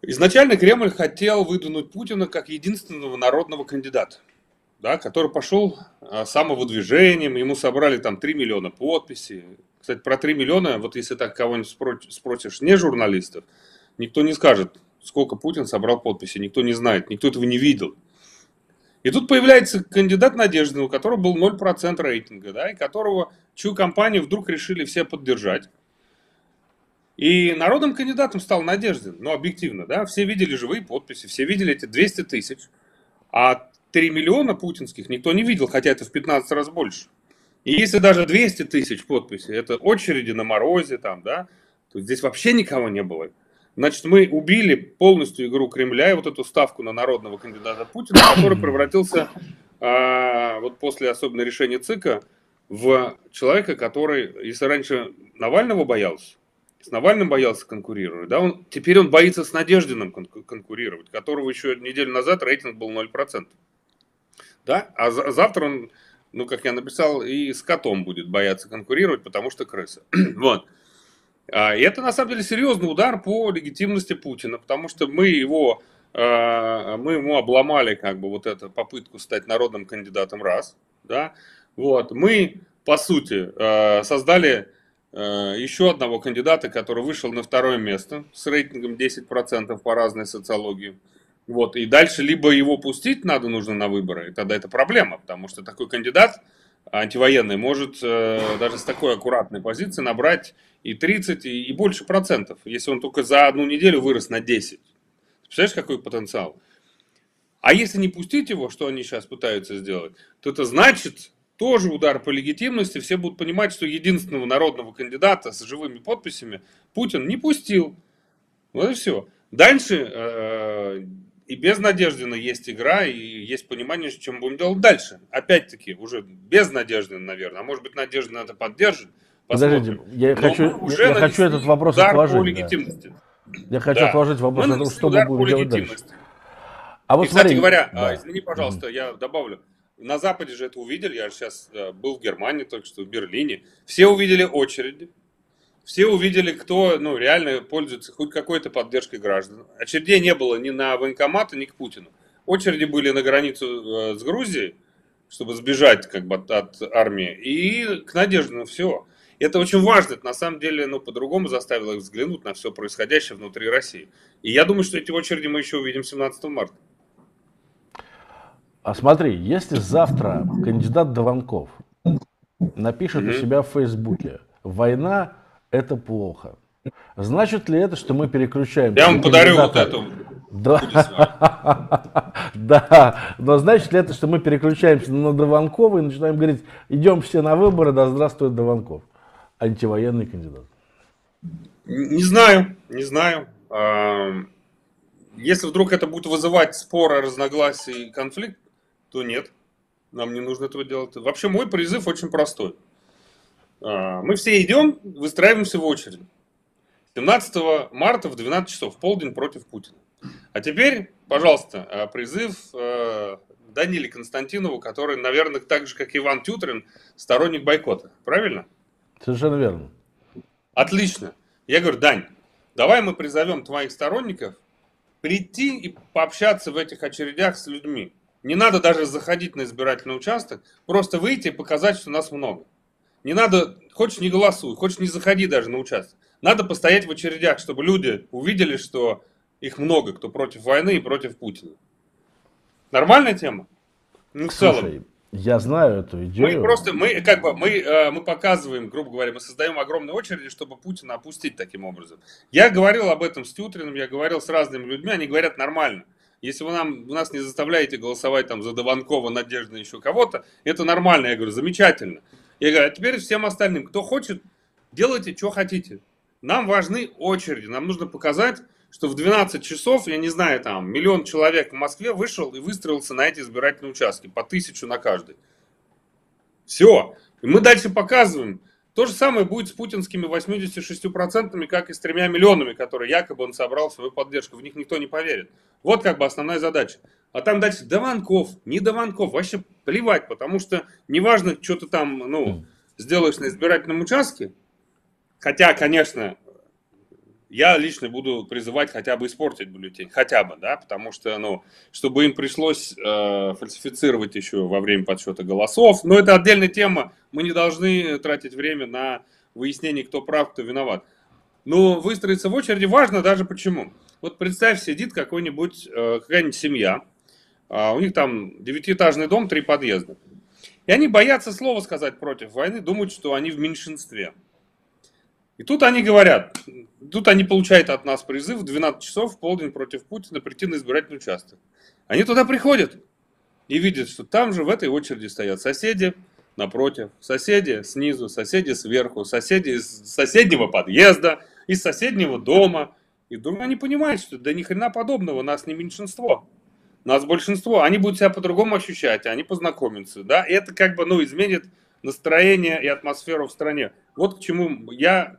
Изначально Кремль хотел выдвинуть Путина как единственного народного кандидата, да, который пошел самовыдвижением, ему собрали там 3 миллиона подписей. Кстати, про 3 миллиона, вот если так кого-нибудь спросишь, не журналистов, никто не скажет, сколько Путин собрал подписей, никто не знает, никто этого не видел. И тут появляется кандидат Надеждин, у которого был 0% рейтинга, да, и которого, чью компанию вдруг решили все поддержать. И народным кандидатом стал Надеждин, ну, объективно, да, все видели живые подписи, все видели эти 200 тысяч, а 3 миллиона путинских никто не видел, хотя это в 15 раз больше. И если даже 200 тысяч подписей, это очереди на морозе там, да, то здесь вообще никого не было. Значит, мы убили полностью игру Кремля и вот эту ставку на народного кандидата Путина, который превратился, вот после особенно решения ЦИКа, в человека, который, если раньше Навального боялся, с Навальным боялся конкурировать, да, теперь он боится с Надеждиным конкурировать, которого еще неделю назад рейтинг был 0%. Да? А завтра он, ну, как я написал, и с котом будет бояться конкурировать, потому что крыса. Вот. И это, на самом деле, серьезный удар по легитимности Путина, потому что мы ему обломали, как бы, вот эту попытку стать народным кандидатом раз. Да? Вот. Мы, по сути, создали... еще одного кандидата, который вышел на второе место с рейтингом 10% по разной социологии. Вот. И дальше либо его пустить нужно на выборы, и тогда это проблема, потому что такой кандидат антивоенный может даже с такой аккуратной позиции набрать и 30, и больше процентов, если он только за одну неделю вырос на 10. Представляешь, какой потенциал? А если не пустить его, что они сейчас пытаются сделать, то это значит... тоже удар по легитимности, все будут понимать, что единственного народного кандидата с живыми подписями Путин не пустил. Вот и все. Дальше И без Надеждина есть игра, и есть понимание, что мы будем делать дальше. Опять-таки, уже без Надеждина, наверное. А может быть, Надеждина это поддержит. Посмотрим. Подождите, я хочу этот вопрос отложить. Да. Я хочу отложить вопрос о том, что мы будем делать дальше. А вот и, кстати говоря, извини, пожалуйста, я добавлю. На Западе же это увидели. Я сейчас был в Германии, только что в Берлине. Все увидели очереди. Все увидели, кто реально пользуется хоть какой-то поддержкой граждан. Очередей не было ни на военкоматы, ни к Путину. Очереди были на границу с Грузией, чтобы сбежать от армии. И к Надеждину все. Это очень важно. Это на самом деле по-другому заставило их взглянуть на все происходящее внутри России. И я думаю, что эти очереди мы еще увидим 17 марта. А смотри, если завтра кандидат Дованков напишет у себя в Фейсбуке «Война – это плохо», значит ли это, что мы переключаемся? Я вам подарю кандидата... вот эту. Да. Да, но значит ли это, что мы переключаемся на Дованкова и начинаем говорить, идем все на выборы, да здравствует Дованков, антивоенный кандидат? Не знаю. Если вдруг это будет вызывать споры, разногласия и конфликт, то нет, нам не нужно этого делать. Вообще мой призыв очень простой. Мы все идем, выстраиваемся в очередь. 17 марта в 12 часов, в полдень против Путина. А теперь, пожалуйста, призыв Даниле Константинову, который, наверное, так же, как Иван Тютрин, сторонник бойкота. Правильно? Совершенно верно. Отлично. Я говорю, Дань, давай мы призовем твоих сторонников прийти и пообщаться в этих очередях с людьми. Не надо даже заходить на избирательный участок, просто выйти и показать, что нас много. Не надо, хочешь не голосуй, хочешь не заходи даже на участок. Надо постоять в очередях, чтобы люди увидели, что... их много, кто против войны и против Путина. Нормальная тема? Ну, в целом. Слушай, я знаю эту идею. Мы показываем, грубо говоря, мы создаем огромные очереди, чтобы Путина опустить таким образом. Я говорил об этом с Тютриным, я говорил с разными людьми, они говорят нормально. Если вы нас не заставляете голосовать там за Дованкова, Надеждина, еще кого-то, это нормально. Я говорю, замечательно. Я говорю, а теперь всем остальным, кто хочет, делайте, что хотите. Нам важны очереди, нам нужно показать, что в 12 часов, я не знаю, там, 1 миллион человек в Москве вышел и выстроился на эти избирательные участки, по 1000 на каждый. Все. И мы дальше показываем. То же самое будет с путинскими 86%, как и с 3 миллионами, которые якобы он собрал в свою поддержку. В них никто не поверит. Вот как бы основная задача. А там дальше Дованков, не Дованков, вообще плевать, потому что неважно, что ты там, сделаешь на избирательном участке. Хотя, конечно... я лично буду призывать хотя бы испортить бюллетень, хотя бы, да, потому что, чтобы им пришлось фальсифицировать еще во время подсчета голосов, но это отдельная тема, мы не должны тратить время на выяснение, кто прав, кто виноват. Но выстроиться в очереди важно даже почему. Вот представь, сидит какая-нибудь семья, у них там 9-этажный дом, 3 подъезда, и они боятся слова сказать против войны, думают, что они в меньшинстве. И тут они говорят, получают от нас призыв в 12 часов в полдень против Путина прийти на избирательный участок. Они туда приходят и видят, что там же в этой очереди стоят соседи напротив, соседи снизу, соседи сверху, соседи из соседнего подъезда, из соседнего дома. И думаю, они понимают, что да ни хрена подобного, нас не меньшинство, нас большинство. Они будут себя по-другому ощущать, они познакомятся, да, и это изменит настроение и атмосферу в стране. Вот к чему я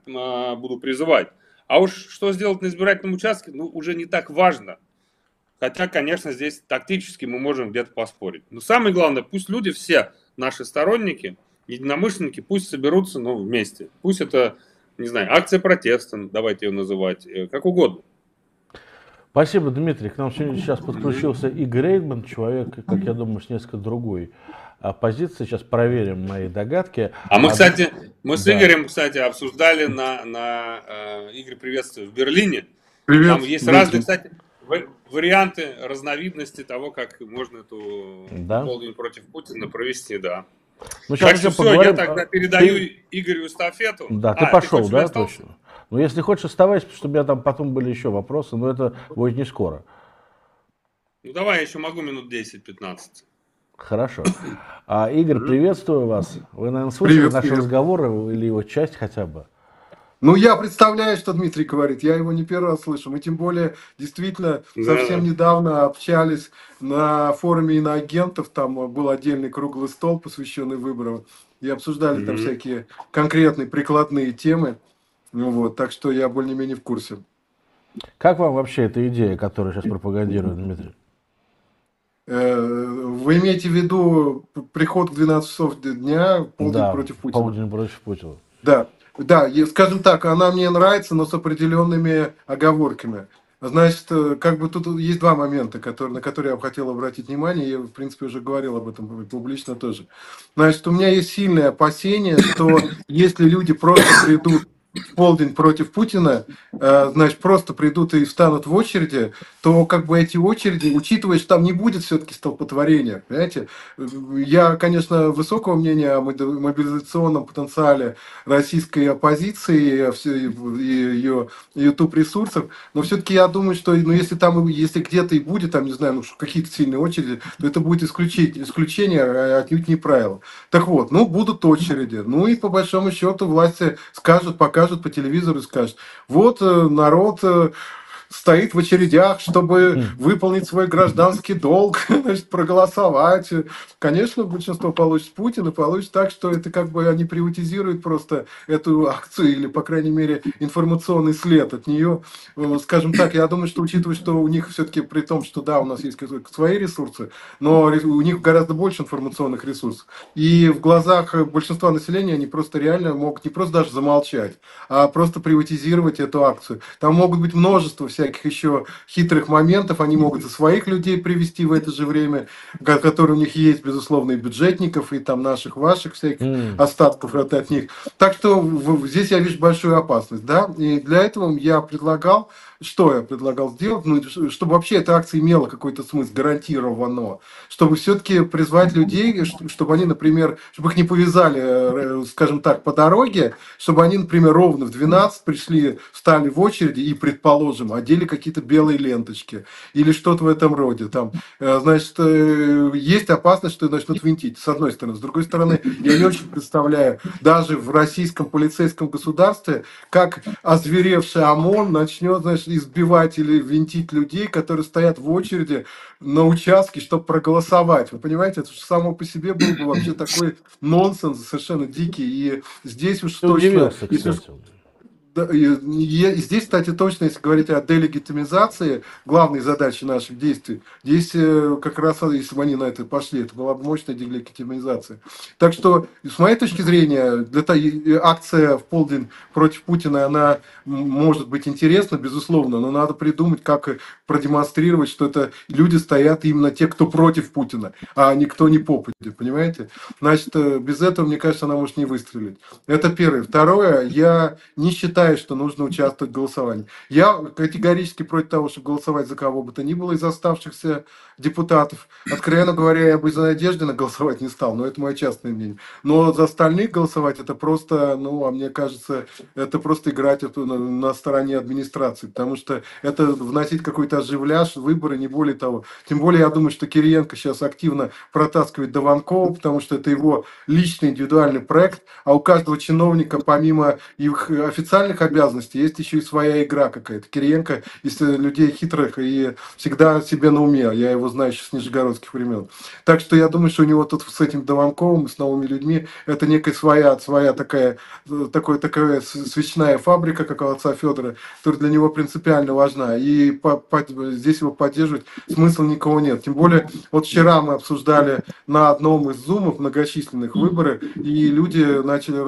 буду призывать. А уж что сделать на избирательном участке, уже не так важно. Хотя, конечно, здесь тактически мы можем где-то поспорить. Но самое главное, пусть люди, все наши сторонники, единомышленники, пусть соберутся вместе. Пусть это, не знаю, акция протеста, давайте ее называть, как угодно. Спасибо, Дмитрий. К нам сегодня сейчас подключился Игорь Рейдман, человек, как я думаю, с несколько другой позиции. Сейчас проверим мои догадки. А мы, кстати, с Игорем, обсуждали Игорь, приветствую, в Берлине. Привет, там есть разные, кстати, варианты, разновидности того, как можно эту полдень против Путина провести, да. Так что все, я тогда передаю Игорю эстафету. Да, ты пошел, да, точно. Ну, если хочешь, оставайся, чтобы у меня там потом были еще вопросы, но это будет не скоро. Ну, давай, я еще могу минут 10-15. Хорошо. Игорь, приветствую вас. Вы, наверное, слышали наши разговоры или его часть хотя бы? Ну, я представляю, что Дмитрий говорит, я его не первый раз слышу. Мы тем более действительно совсем недавно общались на форуме иноагентов, там был отдельный круглый стол, посвященный выборам, и обсуждали там всякие конкретные прикладные темы. Ну, вот, так что я более-менее в курсе. Как вам вообще эта идея, которую сейчас пропагандирует Дмитрий? Вы имеете в виду приход в 12 часов дня, полдень против Путина? Полдень против Путина. Да. Да, скажем так, она мне нравится, но с определенными оговорками. Значит, как бы тут есть два момента, на которые я бы хотел обратить внимание. Я, в принципе, уже говорил об этом публично тоже. Значит, у меня есть сильное опасение, что если люди просто придут в полдень против Путина, значит, просто придут и встанут в очереди, то как бы эти очереди, учитывая, что там не будет все-таки столпотворения, понимаете? Я, конечно, высокого мнения о мобилизационном потенциале российской оппозиции и ее YouTube-ресурсов, но все-таки я думаю, что если где-то и будет, там, не знаю, ну, какие-то сильные очереди, то это будет исключение, а отнюдь не правило. Так вот, ну, будут очереди, ну и по большому счету власти скажут, покажут по телевизору и скажут, вот народ стоит в очередях, чтобы выполнить свой гражданский долг, значит, проголосовать. Конечно, большинство получит Путина, получит так, что это как бы они приватизируют просто эту акцию или, по крайней мере, информационный след от нее. Скажем так, я думаю, что учитывая, что у них все-таки, при том, что да, у нас есть свои ресурсы, но у них гораздо больше информационных ресурсов. И в глазах большинства населения они просто реально могут не просто даже замолчать, а просто приватизировать эту акцию. Там могут быть множество всяких еще хитрых моментов, они могут и своих людей привести в это же время, которые у них есть, безусловно, и бюджетников, и там наших, ваших всяких остатков от них. Так что здесь я вижу большую опасность, да, и для этого я предлагал, что я предлагал сделать, ну, чтобы вообще эта акция имела какой-то смысл, гарантированно, чтобы все-таки призвать людей, чтобы они, например, чтобы их не повязали, скажем так, по дороге, чтобы они, например, ровно в 12 пришли, встали в очереди и, предположим, одели какие-то белые ленточки или что-то в этом роде. Там, значит, есть опасность, что начнут винтить, с одной стороны. С другой стороны, я не очень представляю, даже в российском полицейском государстве, как озверевший ОМОН начнет, значит, избивать или винтить людей, которые стоят в очереди на участке, чтобы проголосовать. Вы понимаете, это само по себе был бы вообще такой нонсенс совершенно дикий. И здесь уж точно... И здесь, кстати, точно, если говорить о делегитимизации, главной задачи наших действий, здесь как раз, если бы они на это пошли, это была бы мощная делегитимизация. Так что, с моей точки зрения, акция в полдень против Путина, она может быть интересна, безусловно, но надо придумать, как продемонстрировать, что это люди стоят именно те, кто против Путина, а никто не попадет, понимаете? Значит, без этого, мне кажется, она может не выстрелить. Это первое. Второе, я не считаю, что нужно участвовать в голосовании. Я категорически против того, чтобы голосовать за кого бы то ни было из оставшихся депутатов. Откровенно говоря, я бы за Надеждина голосовать не стал, но это мое частное мнение. Но за остальных голосовать это просто, ну, а мне кажется, это просто играть на стороне администрации, потому что это вносить какой-то оживляж, выборы, не более того. Тем более, я думаю, что Кириенко сейчас активно протаскивает Дованкова, потому что это его личный индивидуальный проект, а у каждого чиновника, помимо их официальных обязанностей, есть еще и своя игра какая-то. Кириенко из людей хитрых и всегда себе на уме. Я его знаю еще с нижегородских времен. Так что я думаю, что у него тут с этим Дованковым, с новыми людьми, это некая своя такая свечная фабрика, как у отца Федора, которая для него принципиально важна. И здесь его поддерживать смысла никого нет. Тем более, вот вчера мы обсуждали на одном из зумов многочисленных выборы, и люди начали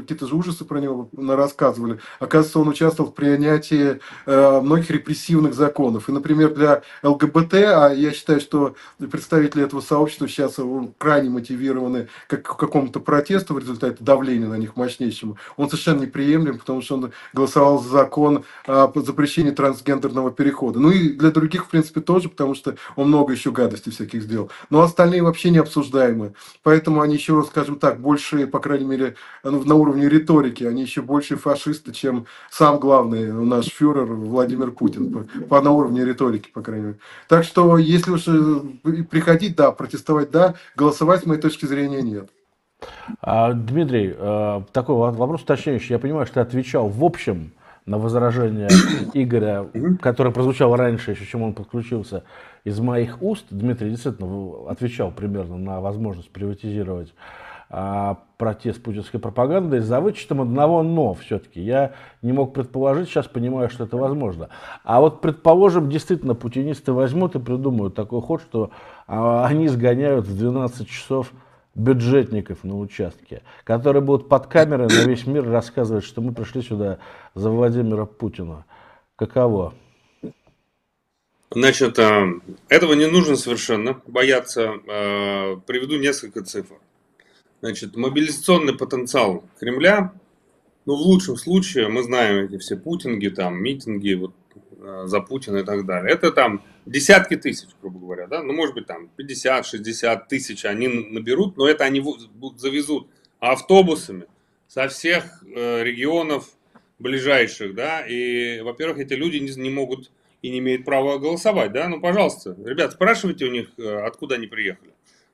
какие-то же ужасы про него рассказывали. Оказывается, он участвовал в принятии многих репрессивных законов. И, например, для ЛГБТ, а я считаю, что представители этого сообщества сейчас крайне мотивированы к какому-то протесту в результате давления на них мощнейшему, он совершенно неприемлем, потому что он голосовал за закон по запрещении трансгендерного перехода. Ну и для других, в принципе, тоже, потому что он много еще гадостей всяких сделал. Но остальные вообще не обсуждаемы. Поэтому они еще, скажем так, больше, по крайней мере, на уровне риторики, они еще больше фашисты, чем сам главный наш фюрер Владимир Путин, на уровне риторики, по крайней мере. Так что, если уж приходить, да, протестовать, да, голосовать, с моей точки зрения, нет. Дмитрий, такой вопрос уточняющий. Я понимаю, что ты отвечал в общем на возражение Игоря, которое прозвучало раньше, еще чем он подключился, из моих уст. Дмитрий действительно отвечал примерно на возможность приватизировать протест путинской пропаганды за вычетом одного «но». Все-таки я не мог предположить, сейчас понимаю, что это возможно. А вот, предположим, действительно путинисты возьмут и придумают такой ход, что они сгоняют в 12 часов бюджетников на участке, которые будут под камерой на весь мир рассказывать, что мы пришли сюда за Владимира Путина. Каково? Значит, этого не нужно совершенно бояться. Приведу несколько цифр. Значит, мобилизационный потенциал Кремля, ну, в лучшем случае, мы знаем эти все путинги, там, митинги вот, за Путина и так далее. Это там десятки тысяч, грубо говоря, да, ну, может быть, там 50-60 тысяч они наберут, но это они завезут автобусами со всех регионов ближайших, да, и, во-первых, эти люди не могут и не имеют права голосовать, да, ну, пожалуйста, ребят, спрашивайте у них, откуда они приехали.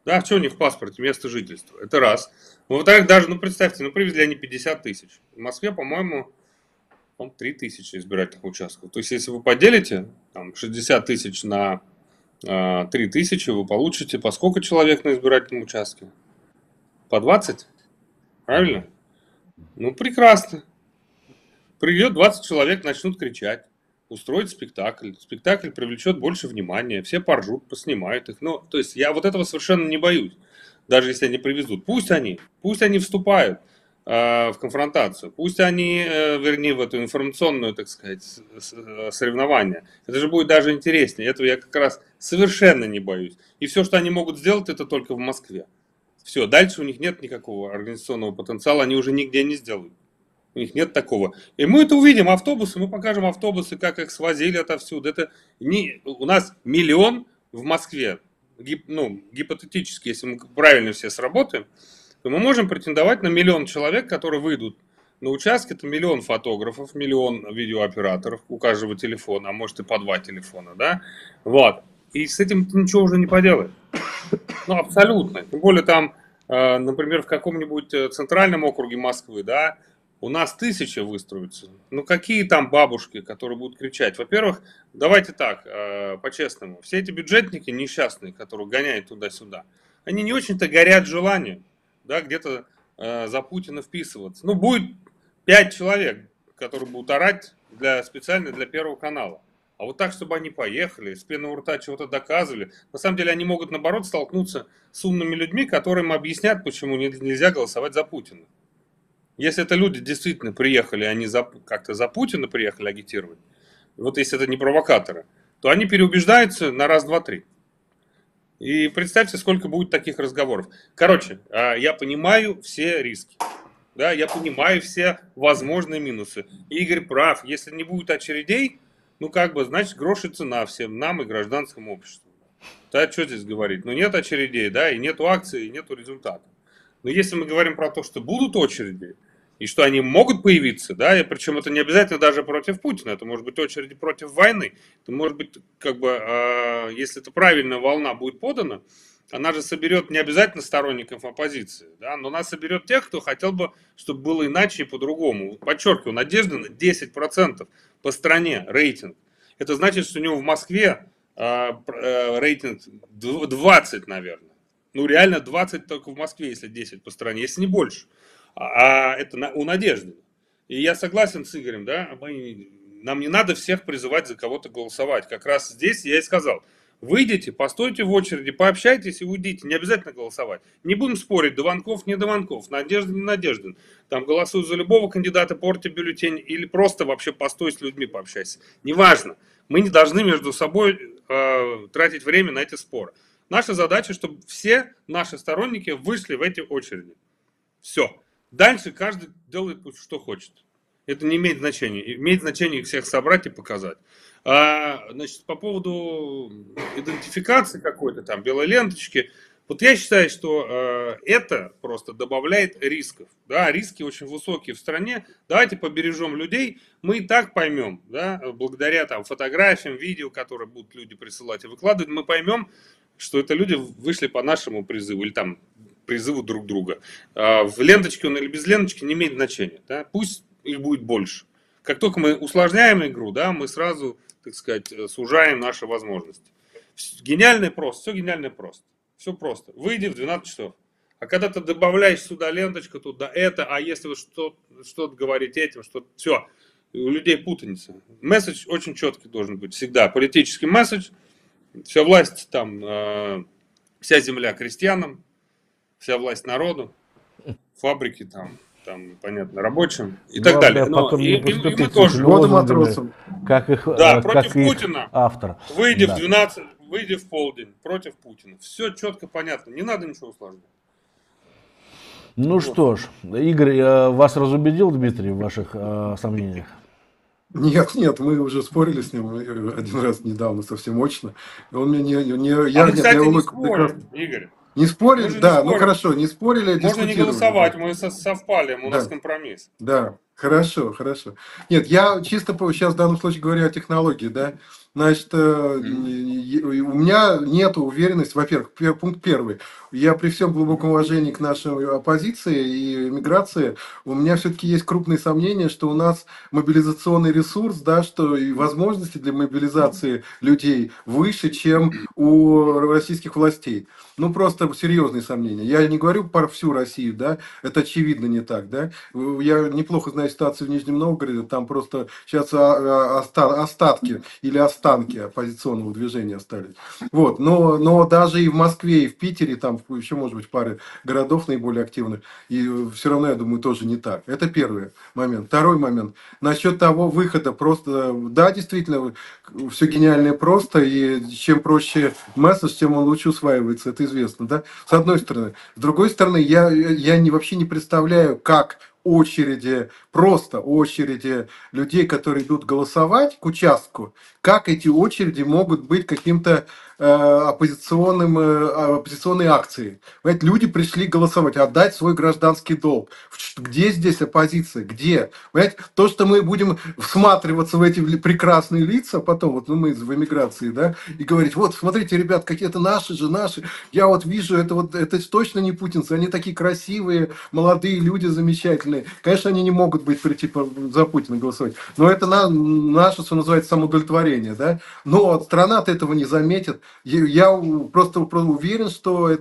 Да, что у них в паспорте, место жительства, это раз. Во-вторых, даже, ну, представьте, ну, привезли они 50 тысяч. В Москве, по-моему, 3 тысячи избирательных участков. То есть, если вы поделите, там, 60 тысяч на 3 тысячи, вы получите по сколько человек на избирательном участке? По 20? Правильно? Ну, прекрасно. Придет 20 человек, начнут кричать, устроить спектакль. Спектакль привлечет больше внимания. Все поржут, поснимают их. Ну, то есть я вот этого совершенно не боюсь. Даже если они привезут. Пусть они вступают в конфронтацию. Пусть они, вернее, в эту информационную, так сказать, соревнование. Это же будет даже интереснее. Этого я как раз совершенно не боюсь. И все, что они могут сделать, это только в Москве. Все. Дальше у них нет никакого организационного потенциала. Они уже нигде не сделают. У них нет такого. И мы это увидим, автобусы, мы покажем автобусы, как их свозили отовсюду. Это не... У нас миллион в Москве, ну, гипотетически, если мы правильно все сработаем, то мы можем претендовать на миллион человек, которые выйдут на участке. Это миллион фотографов, миллион видеооператоров, у каждого телефона, а может и по два телефона, да? Вот. И с этим ты ничего уже не поделаешь. Ну, абсолютно. Тем более там, например, в каком-нибудь центральном округе Москвы, да, у нас 1000 выстроится. Ну какие там бабушки, которые будут кричать? Во-первых, давайте так, по-честному. Все эти бюджетники несчастные, которые гоняют туда-сюда, они не очень-то горят желанием, да, где-то за Путина вписываться. Ну будет 5 человек, которые будут орать специально для Первого канала. А вот так, чтобы они поехали, с пены у рта чего-то доказывали. На самом деле они могут, наоборот, столкнуться с умными людьми, которым объяснят, почему нельзя голосовать за Путина. Если это люди действительно приехали, они как-то за Путина приехали агитировать, вот если это не провокаторы, то они переубеждаются на раз, два, три. И представьте, сколько будет таких разговоров. Короче, я понимаю все риски, да, я понимаю все возможные минусы. Игорь прав, если не будет очередей, ну как бы, значит, грош и цена всем нам и гражданскому обществу. Да, что здесь говорить? Ну нет очередей, да, и нету акций, и нету результата. Но если мы говорим про то, что будут очереди, и что они могут появиться, да, и причем это не обязательно даже против Путина, это может быть очереди против войны, это может быть, как бы, если это правильная волна будет подана, она же соберет не обязательно сторонников оппозиции, да, но она соберет тех, кто хотел бы, чтобы было иначе и по-другому. Подчеркиваю, надежда на 10% по стране рейтинг. Это значит, что у него в Москве рейтинг 20, наверное. Ну реально 20 только в Москве, если 10 по стране, если не больше. А это у Надежды. И я согласен с Игорем, да, нам не надо всех призывать за кого-то голосовать. Как раз здесь я и сказал, выйдите, постойте в очереди, пообщайтесь и уйдите, не обязательно голосовать. Не будем спорить, Дованков, не Дованков, Надежда, не Надежда. Там голосуй за любого кандидата, порти бюллетень или просто вообще постой с людьми, пообщайся. Неважно, мы не должны между собой тратить время на эти споры. Наша задача, чтобы все наши сторонники вышли в эти очереди. Все. Дальше каждый делает, что хочет. Это не имеет значения. Имеет значение их всех собрать и показать. Значит, по поводу идентификации какой-то, там, белой ленточки. Вот я считаю, что это просто добавляет рисков. Да, риски очень высокие в стране. Давайте побережем людей. Мы и так поймем, да, благодаря там, фотографиям, видео, которые будут люди присылать и выкладывать, мы поймем, что это люди вышли по нашему призыву или там... призыву друг друга. В ленточке он или без ленточки не имеет значения. Да? Пусть их будет больше. Как только мы усложняем игру, да, мы сразу, так сказать, сужаем наши возможности. Гениальный прост, все гениально просто. Все просто. Выйди в 12 часов. А когда ты добавляешь сюда ленточку, туда это, а если вы что-то говорите этим, что-то, все, у людей путаница. Месседж очень четкий должен быть всегда. Политический месседж, вся власть там, вся земля крестьянам, вся власть народу, фабрики там, понятно, рабочим и так далее. Но и мы тоже. Лозунгами, как их, да, против Путина. Автор. Выйди в 12, выйди в полдень против Путина. Все четко, понятно, не надо ничего усложнять. Ну вот. Что ж, Игорь, я вас разубедил, Дмитрий, в ваших сомнениях? Нет, мы уже спорили с ним один раз недавно, совсем очно. Он мне Игорь. Не спорили? Да, ну хорошо, не спорили. Можно не голосовать, мы совпали, у нас компромисс. Да, хорошо. Нет, я чисто сейчас в данном случае говорю о технологии, да. Значит, у меня нет уверенности, во-первых, пункт первый, я при всем глубоком уважении к нашей оппозиции и миграции, у меня все-таки есть крупные сомнения, что у нас мобилизационный ресурс, да, что и возможности для мобилизации людей выше, чем у российских властей. Ну, просто серьезные сомнения. Я не говорю про всю Россию, да, это очевидно не так, да. Я неплохо знаю ситуацию в Нижнем Новгороде, там просто сейчас остатки или останки оппозиционного движения остались. Вот, но даже и в Москве, и в Питере, там еще, может быть, пары городов наиболее активных, и все равно, я думаю, тоже не так. Это первый момент. Второй момент. Насчет того выхода просто, да, действительно, все гениальное просто, и чем проще месседж, тем он лучше усваивается. Это известно, да? С одной стороны. С другой стороны, я вообще не представляю, как очереди людей, которые идут голосовать к участку, как эти очереди могут быть каким-то оппозиционной акцией. Понимаете, люди пришли голосовать, отдать свой гражданский долг. Где здесь оппозиция? Где? Понимаете, то, что мы будем всматриваться в эти прекрасные лица, потом, вот мы в эмиграции, да, и говорить, вот, смотрите, ребят, какие-то наши, я вот вижу, это точно не путинцы, они такие красивые, молодые люди, замечательные. Конечно, они не могут быть прийти за Путина голосовать, но это наше, что называется, самоудовлетворение, да, но страна-то этого не заметит. Я просто уверен, что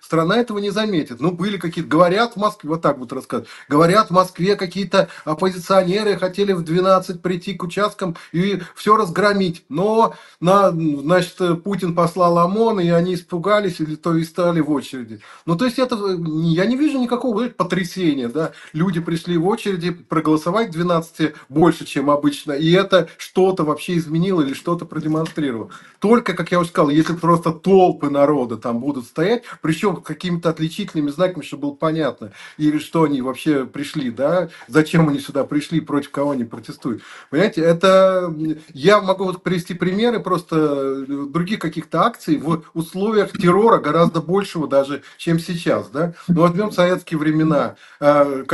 страна этого не заметит. Ну, были какие-то, говорят в Москве, вот так вот рассказывают, говорят в Москве какие-то оппозиционеры хотели в 12 прийти к участкам и все разгромить. Но, значит, Путин послал ОМОН, и они испугались, и стали в очереди. Ну, то есть, я не вижу никакого потрясения, да. Люди пришли в очереди проголосовать в 12 больше, чем обычно, и это что-то вообще изменило или что-то продемонстрировало. Только, как я уже сказал, если просто толпы народа там будут стоять, причем какими-то отличительными знаками, чтобы было понятно, или что они вообще пришли, да, зачем они сюда пришли, против кого они протестуют. Понимаете, я могу вот привести примеры просто других каких-то акций в условиях террора гораздо большего даже, чем сейчас, да. Но возьмем советские времена, с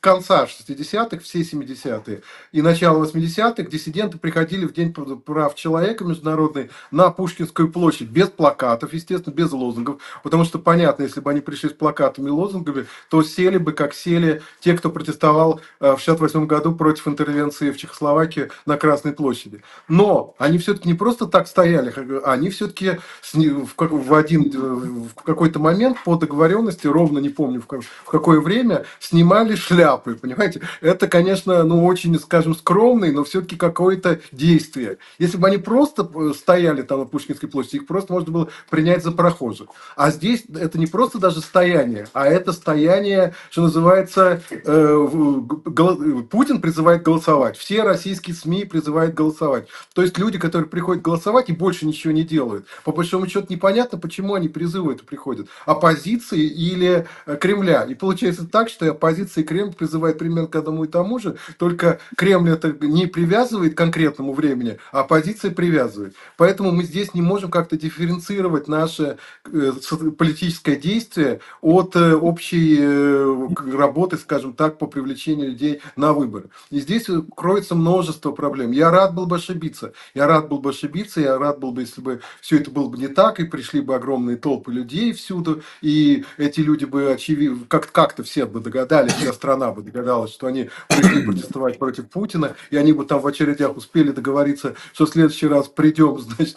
конца 60-х, все 70-е и начало 80-х, диссиденты приходили в День прав человека международный на Пушкинскую площадь, без плакатов, естественно, без лозунгов, потому что, понятно, если бы они пришли с плакатами и лозунгами, то сели бы, как сели те, кто протестовал в 68 году против интервенции в Чехословакии на Красной площади. Но они все-таки не просто так стояли, они все-таки в какой-то момент по договоренности, ровно не помню в какое время, снимали шляпы, понимаете? Это, конечно, ну очень, скажем, скромное, но все-таки какое-то действие. Если бы они просто стояли там на Пушкинской площади, их просто можно было принять за прохожих. А здесь это не просто даже стояние, а это стояние, что называется, Путин призывает голосовать, все российские СМИ призывают голосовать. То есть люди, которые приходят голосовать и больше ничего не делают. По большому счету непонятно, почему они призывают и приходят. Оппозиции или Кремля. И получается так, что оппозиция позиции Кремль призывает примерно к одному и тому же, только Кремль это не привязывает к конкретному времени, а оппозиция привязывает. Поэтому мы здесь не можем как-то дифференцировать наше политическое действие от общей работы, скажем так, по привлечению людей на выборы. И здесь кроется множество проблем. Я рад был бы ошибиться, если бы все это было бы не так, и пришли бы огромные толпы людей всюду, и эти люди бы как-то все бы догадались, вся страна бы догадалась, что они пришли протестовать против Путина, и они бы там в очередях успели договориться, что в следующий раз придем, значит,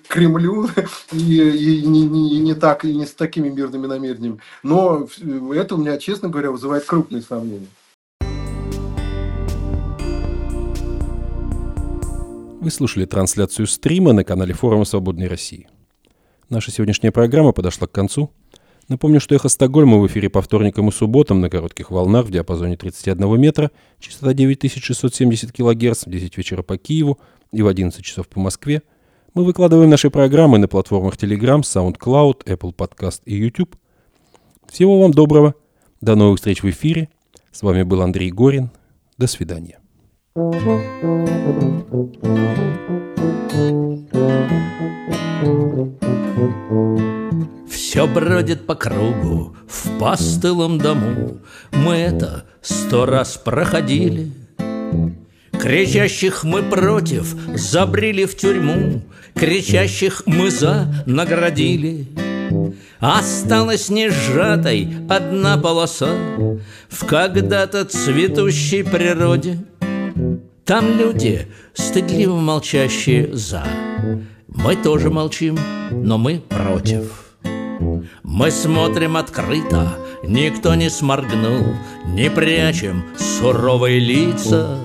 к Кремлю, и не с такими мирными намерениями. Но это у меня, честно говоря, вызывает крупные сомнения. Вы слушали трансляцию стрима на канале Форума Свободной России. Наша сегодняшняя программа подошла к концу. Напомню, что «Эхо Стокгольма» в эфире по вторникам и субботам на коротких волнах в диапазоне 31 метра, частота 9670 кГц, в 10 вечера по Киеву и в 11 часов по Москве. Мы выкладываем наши программы на платформах Telegram, SoundCloud, Apple Podcast и YouTube. Всего вам доброго. До новых встреч в эфире. С вами был Андрей Горин. До свидания. Все бродит по кругу в постылом дому. Мы это 100 раз проходили. Кричащих мы против забрили в тюрьму, кричащих мы за наградили. Осталась несжатой одна полоса в когда-то цветущей природе. Там люди, стыдливо молчащие за. Мы тоже молчим, но мы против. Мы смотрим открыто, никто не сморгнул, не прячем суровые лица.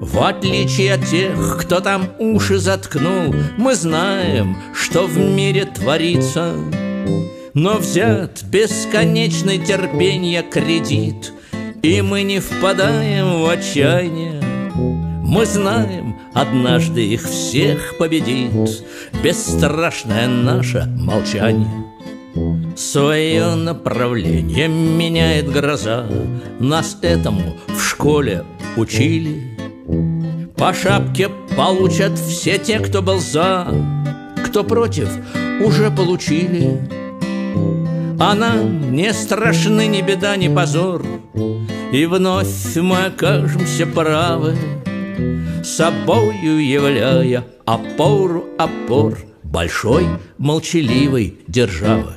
В отличие от тех, кто там уши заткнул, мы знаем, что в мире творится. Но взят бесконечный терпенья кредит, и мы не впадаем в отчаяние. Мы знаем, однажды их всех победит бесстрашное наше молчание. Свое направление меняет гроза, нас этому в школе учили. По шапке получат все те, кто был за, кто против, уже получили. А нам не страшны ни беда, ни позор, и вновь мы окажемся правы, собою являя опору опор большой молчаливой державы.